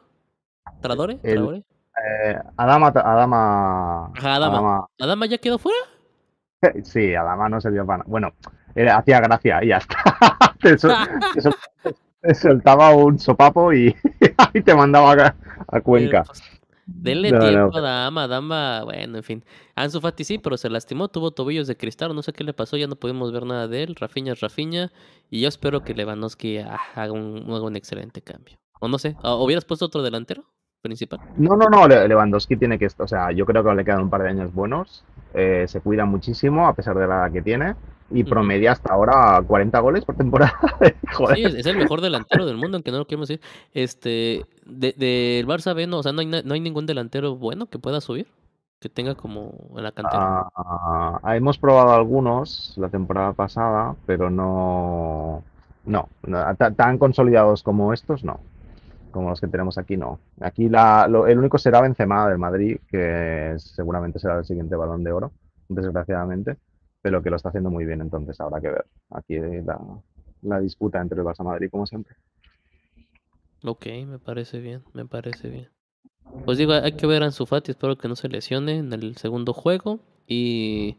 ¿Tradore? Adama ya quedó fuera. Sí, Adama no servía para nada. Bueno, hacía gracia y ya está. Te soltaba un sopapo y te mandaba a Cuenca. Denle tiempo. Adama, bueno, en fin. Ansu Fati sí, pero se lastimó, tuvo tobillos de cristal, no sé qué le pasó, ya no pudimos ver nada de él. Rafinha, y yo espero que Lewandowski haga un excelente cambio. O no sé, ¿o hubieras puesto otro delantero principal? No, Lewandowski tiene que... O sea, yo creo que le quedan un par de años buenos. Se cuida muchísimo, a pesar de la edad que tiene. Y promedia hasta ahora 40 goles por temporada. Joder. Sí, es el mejor delantero del mundo, aunque no lo queremos decir. Del Barça B, no, o sea, no hay ningún delantero bueno que pueda subir, que tenga como en la cantera. Hemos probado algunos la temporada pasada, pero no tan consolidados como estos, no. Como los que tenemos aquí, no. Aquí el único será Benzema del Madrid, que seguramente será el siguiente Balón de Oro, desgraciadamente, pero que lo está haciendo muy bien, entonces habrá que ver. Aquí la disputa entre el Barça-Madrid, como siempre. Ok, me parece bien. Pues digo, hay que ver a Ansu Fati, espero que no se lesione en el segundo juego, y...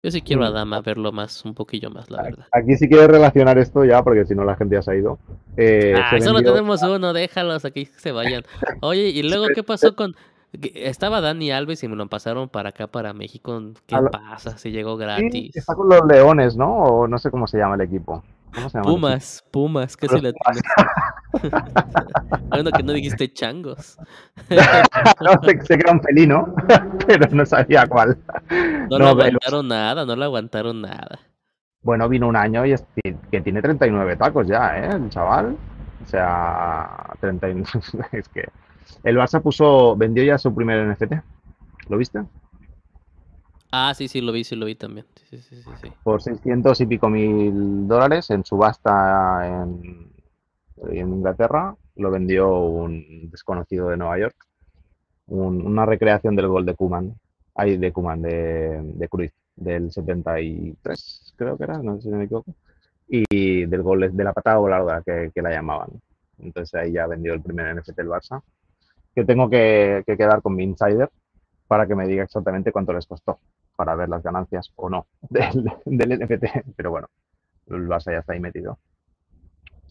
Yo sí quiero a Adama verlo un poquillo más, la verdad. Aquí sí quiero relacionar esto ya, porque si no la gente ya se ha ido. Solo tenemos uno, déjalos aquí que se vayan. Oye, ¿y luego qué pasó con...? Estaba Dani Alves y me lo pasaron para acá, para México. ¿Qué pasa? Si llegó gratis. Sí, está con los Leones, ¿no? O no sé cómo se llama el equipo. ¿Cómo se llama Pumas, que se le tiene. Bueno, que no dijiste changos. No, sé que era un felino, pero no sabía cuál. No le aguantaron nada. Bueno, vino un año y que tiene 39 tacos ya, ¿eh? El chaval. O sea, 39. Es que el Barça vendió ya su primer NFT. ¿Lo viste? Ah, sí, lo vi también. Sí. Por 600 y pico mil dólares en subasta en Inglaterra, lo vendió un desconocido de Nueva York. Una recreación del gol de Koeman, de Cruyff, del 73, creo que era, no sé si me equivoco. Y del gol de la patada voladora que la llamaban. Entonces ahí ya vendió el primer NFT del Barça. Que tengo que quedar con mi insider para que me diga exactamente cuánto les costó, para ver las ganancias o no del NFT. Pero bueno, el Barça ya está ahí metido.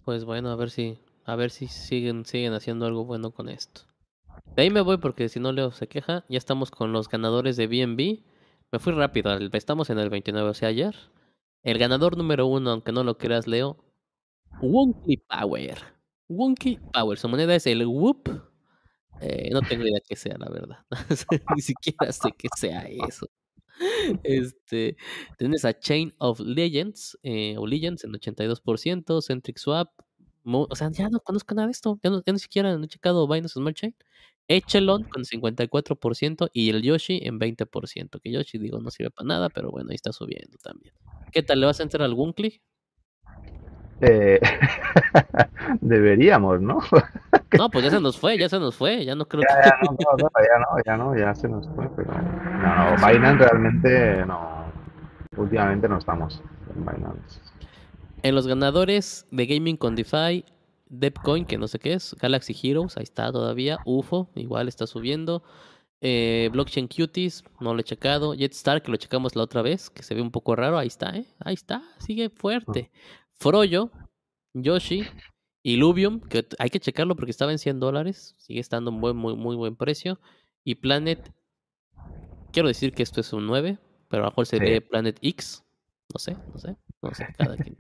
Pues bueno, a ver si siguen haciendo algo bueno con esto. De ahí me voy, porque si no Leo se queja. Ya estamos con los ganadores de BNB. Me fui rápido, estamos en el 29, o sea, ayer. El ganador número 1, aunque no lo creas, Leo, Wonky Power. Su moneda es el Whoop. No tengo idea que sea, la verdad. Ni siquiera sé que sea eso. Tienes a Chain of Legends, en 82%, Centric Swap. O sea, ya no conozco nada de esto. Ya ni siquiera he checado Binance Smart Chain. Echelon con 54% y el Yoshi en 20%. Que Yoshi, digo, no sirve para nada, pero bueno, ahí está subiendo también. ¿Qué tal? ¿Le vas a entrar al Wunkly? Deberíamos, ¿no? No, pues ya se nos fue, ya no creo que... Ya se nos fue, pero... No, Binance realmente no... Últimamente no estamos en Binance. En los ganadores de Gaming con DeFi, Depcoin, que no sé qué es, Galaxy Heroes, ahí está todavía, UFO, igual está subiendo, Blockchain Cuties, no lo he checado, Jetstar, que lo checamos la otra vez, que se ve un poco raro, ahí está, sigue fuerte. Froyo, Yoshi... Illuvium, que hay que checarlo porque estaba en $100, sigue estando en muy buen precio. Y Planet, quiero decir que esto es un 9, pero a lo mejor sería Planet X, no sé, cada quien.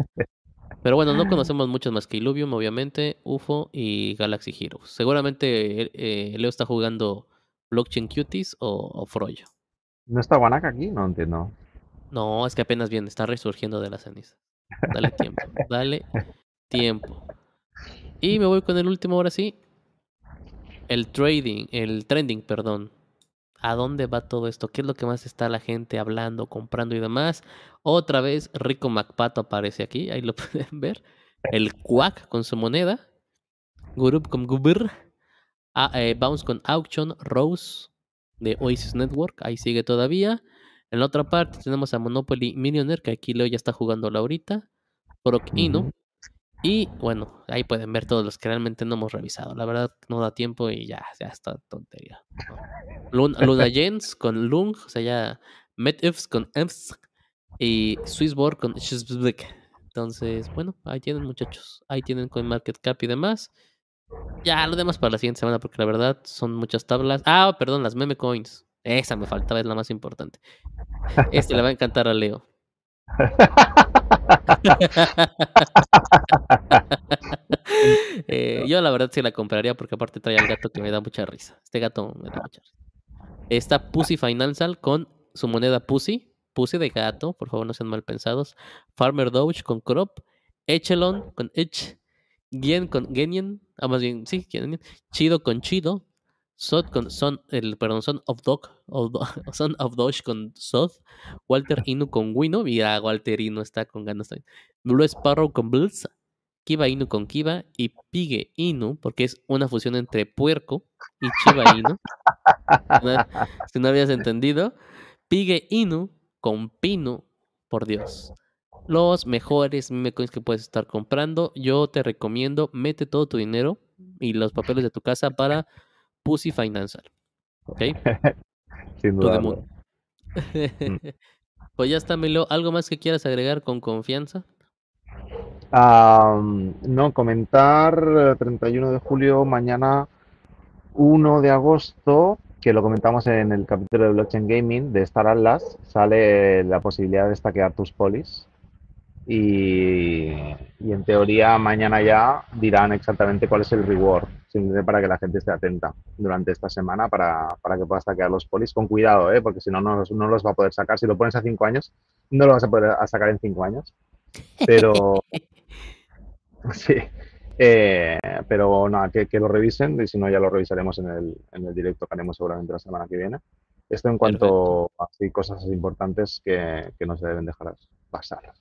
Pero bueno, no conocemos muchos más que Illuvium, obviamente, UFO y Galaxy Heroes. Seguramente Leo está jugando Blockchain Cuties o Froyo. ¿No está Guanaca aquí? No entiendo. No, es que apenas viene, está resurgiendo de la ceniza. Dale tiempo, dale tiempo. Y me voy con el último ahora sí. El trending. ¿A dónde va todo esto? ¿Qué es lo que más está la gente hablando, comprando y demás? Otra vez Rico MacPato aparece aquí, ahí lo pueden ver. El Quack con su moneda. Gurup con Gubir. Bounce con Auction. Rose de Oasis Network, ahí sigue todavía. En la otra parte tenemos a Monopoly Millionaire, que aquí Leo ya está jugándolo ahorita. Proc Inu. Y bueno, ahí pueden ver todos los que realmente no hemos revisado. La verdad, no da tiempo y ya está tontería. Luna Jens con Lung, o sea, ya MetFs con EFS y Swissborg con Schizblik. Entonces, bueno, ahí tienen, muchachos. Ahí tienen CoinMarketCap y demás. Ya, lo demás para la siguiente semana, porque la verdad son muchas tablas. Ah, perdón, las meme coins. Esa me faltaba, es la más importante. Le va a encantar a Leo. Yo la verdad sí la compraría, porque aparte trae al gato que me da mucha risa. Este gato me da mucha risa. Está Pussy Financial con su moneda Pussy. Pussy de gato, por favor no sean mal pensados. Farmer Doge con Crop. Echelon con Edge. Gien con Genien. Ah, más bien, sí, Genien. Chido con Chido. Sod con Son of Doge con Sod. Walter Inu con Wino. Mira, Walter Inu está con ganas también. Blue Sparrow con Blitz. Kiba Inu con Kiba. Y Pigue Inu, porque es una fusión entre puerco y Chiba Inu. Si no habías entendido. Pigue Inu con Pino. Por Dios. Los mejores memecoins que puedes estar comprando. Yo te recomiendo, mete todo tu dinero y los papeles de tu casa para Pussy Financial, ¿ok? Sin duda. Pues ya está, Milo. ¿Algo más que quieras agregar con confianza? No, comentar 31 de julio, mañana 1 de agosto, que lo comentamos en el capítulo de Blockchain Gaming de Star Atlas, sale la posibilidad de stackear tus polis. Y en teoría mañana ya dirán exactamente cuál es el reward, simplemente para que la gente esté atenta durante esta semana para que puedas sacar los polis con cuidado, porque si no, no los va a poder sacar. Si lo pones a 5 años, no lo vas a poder sacar en 5 años. Pero sí, pero nada, que lo revisen, y si no ya lo revisaremos en el directo que haremos seguramente la semana que viene. Esto en cuanto a sí, cosas importantes que no se deben dejar pasar.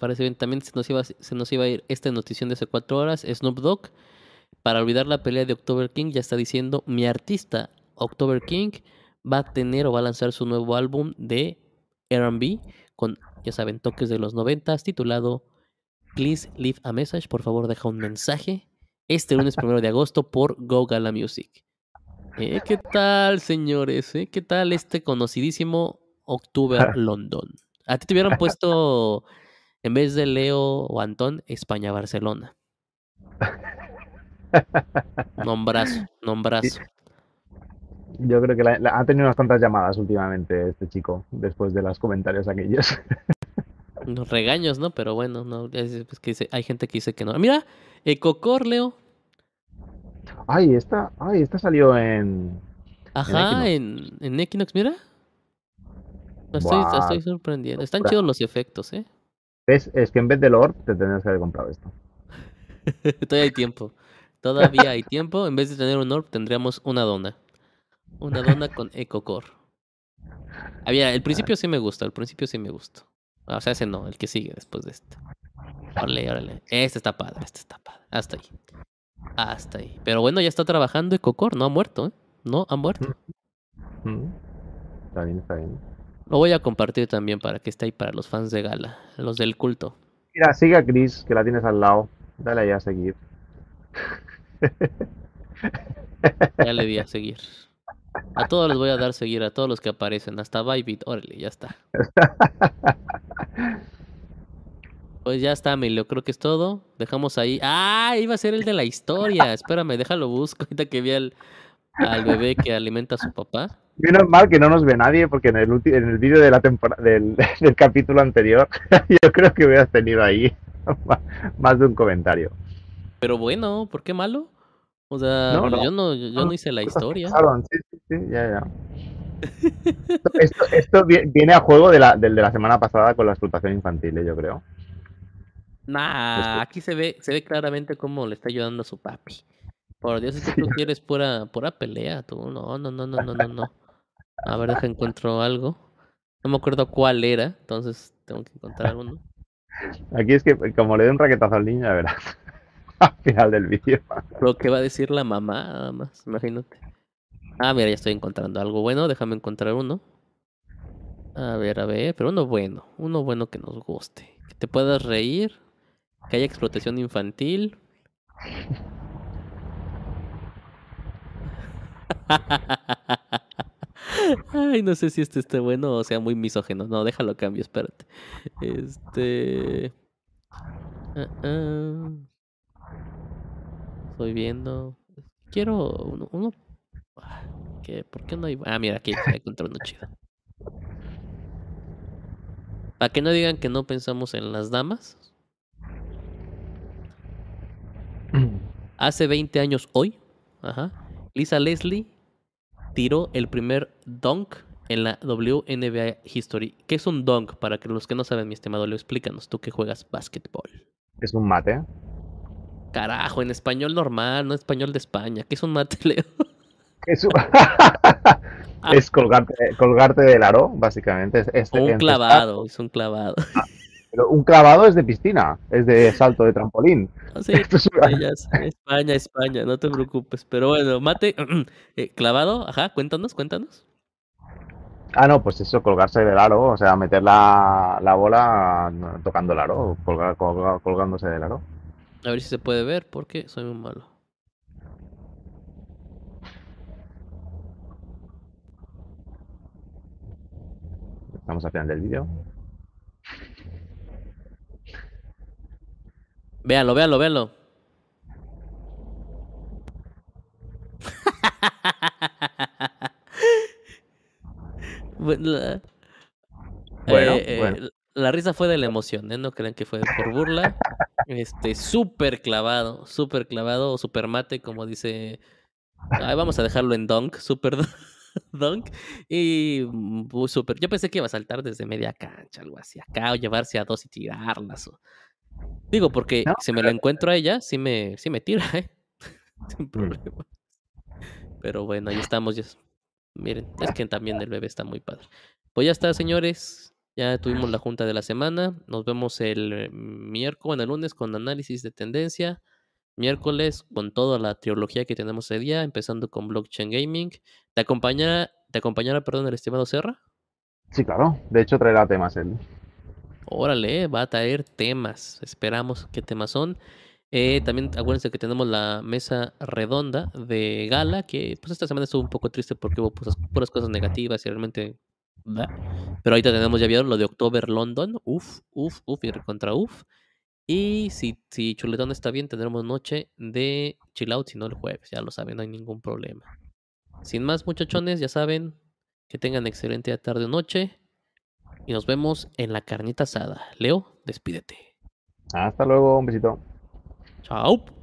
Parece bien. También se nos iba a ir esta notición de hace 4 horas. Snoop Dogg, para olvidar la pelea de October King, ya está diciendo: mi artista October King va a tener o va a lanzar su nuevo álbum de R&B con, ya saben, toques de los 90s, titulado Please Leave a Message, por favor deja un mensaje, este lunes 1 de agosto, por Go Gala Music. ¿Qué tal, señores? ¿Qué tal este conocidísimo October London? A ti te hubieran puesto, en vez de Leo o Antón, España-Barcelona. Nombrazo. Yo creo que ha tenido unas tantas llamadas últimamente este chico, después de los comentarios aquellos. Los regaños, ¿no? Pero bueno, no, es que hay gente que dice que no. Mira, Ecocor, Leo. Esta salió en... Ajá, en Equinox, mira. Estoy sorprendido. Están chidos los efectos, ¿eh? Es que en vez del Orb te tendrías que haber comprado esto. Todavía hay tiempo. En vez de tener un Orb tendríamos una dona. Una dona con EcoCore. Había, el principio sí me gustó. O sea, ese no, el que sigue después de este. Órale. Este está padre. Hasta ahí. Pero bueno, ya está trabajando EcoCore. No ha muerto. Está bien. Lo voy a compartir también para que esté ahí para los fans de Gala, los del culto. Mira, sigue a Cris, que la tienes al lado. Dale ya a seguir. Ya le di a seguir. A todos les voy a dar seguir, a todos los que aparecen. Hasta Bybit, órale, ya está. Pues ya está, Emilio, creo que es todo. Dejamos ahí. ¡Ah! Iba a ser el de la historia. Espérame, déjalo busco. Ahorita que vi al bebé que alimenta a su papá. Menos mal que no nos ve nadie, porque en el vídeo de la temporada del capítulo anterior, yo creo que hubieras tenido ahí más de un comentario. Pero bueno, ¿por qué malo? O sea, yo no hice la historia. Sí, ya. Esto viene a juego de la semana pasada con la explotación infantil, yo creo. Nah, aquí se ve claramente cómo le está ayudando a su papi. Por Dios, es que tú quieres pura pelea, tú. No. A ver, deja encuentro algo. No me acuerdo cuál era, entonces tengo que encontrar uno. Aquí es que como le doy un raquetazo al niño, la verdad. Al final del vídeo. Lo que va a decir la mamá, nada más, imagínate. Ah, mira, ya estoy encontrando algo bueno, déjame encontrar uno. A ver, pero uno bueno que nos guste. Que te puedas reír, que haya explotación infantil. Ay, no sé si este esté bueno o sea muy misógeno. No, déjalo cambio, espérate. Estoy viendo. Quiero uno. ¿Qué? ¿Por qué no hay? Ah, mira, aquí encontré uno chido. Para que no digan que no pensamos en las damas. Hace 20 años hoy, Lisa Leslie tiró el primer dunk en la WNBA History. ¿Qué es un dunk? Para que los que no saben, mi estimado, lo explícanos. Tú que juegas básquetbol. ¿Es un mate? Carajo, en español normal, no español de España. ¿Qué es un mate, Leo? Es colgarte del aro, básicamente. Es un clavado. Ah, pero un clavado es de piscina, es de salto de trampolín. Ah, sí, España, no te preocupes. Pero bueno, mate, clavado, cuéntanos. Ah, no, pues eso, colgarse del aro, o sea, meter la bola tocando el aro, colgándose del aro. A ver si se puede ver, porque soy muy malo. Vamos al final del vídeo. Véanlo. Bueno. La risa fue de la emoción, ¿eh? No crean que fue por burla. Súper clavado o súper mate, como dice. Ahí vamos a dejarlo en dunk, súper dunk y super. Yo pensé que iba a saltar desde media cancha, algo así, acá, o llevarse a dos y tirarlas. Digo, porque no, si me lo encuentro a ella, sí me tira, ¿eh? Sin problema. Pero bueno, ahí estamos. Ya. Miren, es que también el bebé está muy padre. Pues ya está, señores. Ya tuvimos la junta de la semana. Nos vemos el miércoles, el lunes, con análisis de tendencia. Miércoles con toda la trilogía que tenemos ese día, empezando con Blockchain Gaming. ¿Te acompañará, el estimado Serra? Sí, claro. De hecho, traerá temas él. Órale, va a traer temas. Esperamos qué temas son. También acuérdense que tenemos la mesa redonda de Gala, que pues esta semana estuvo un poco triste porque hubo puras cosas negativas y realmente... Pero ahorita tenemos, ya vieron, lo de October London. Uf y recontra. Y si Chuletón está bien, tendremos noche de chill out, si no el jueves, ya lo saben, no hay ningún problema. Sin más, muchachones, ya saben, que tengan excelente tarde o noche y nos vemos en la carnita asada. Leo, despídete. Hasta luego, un besito. Chao.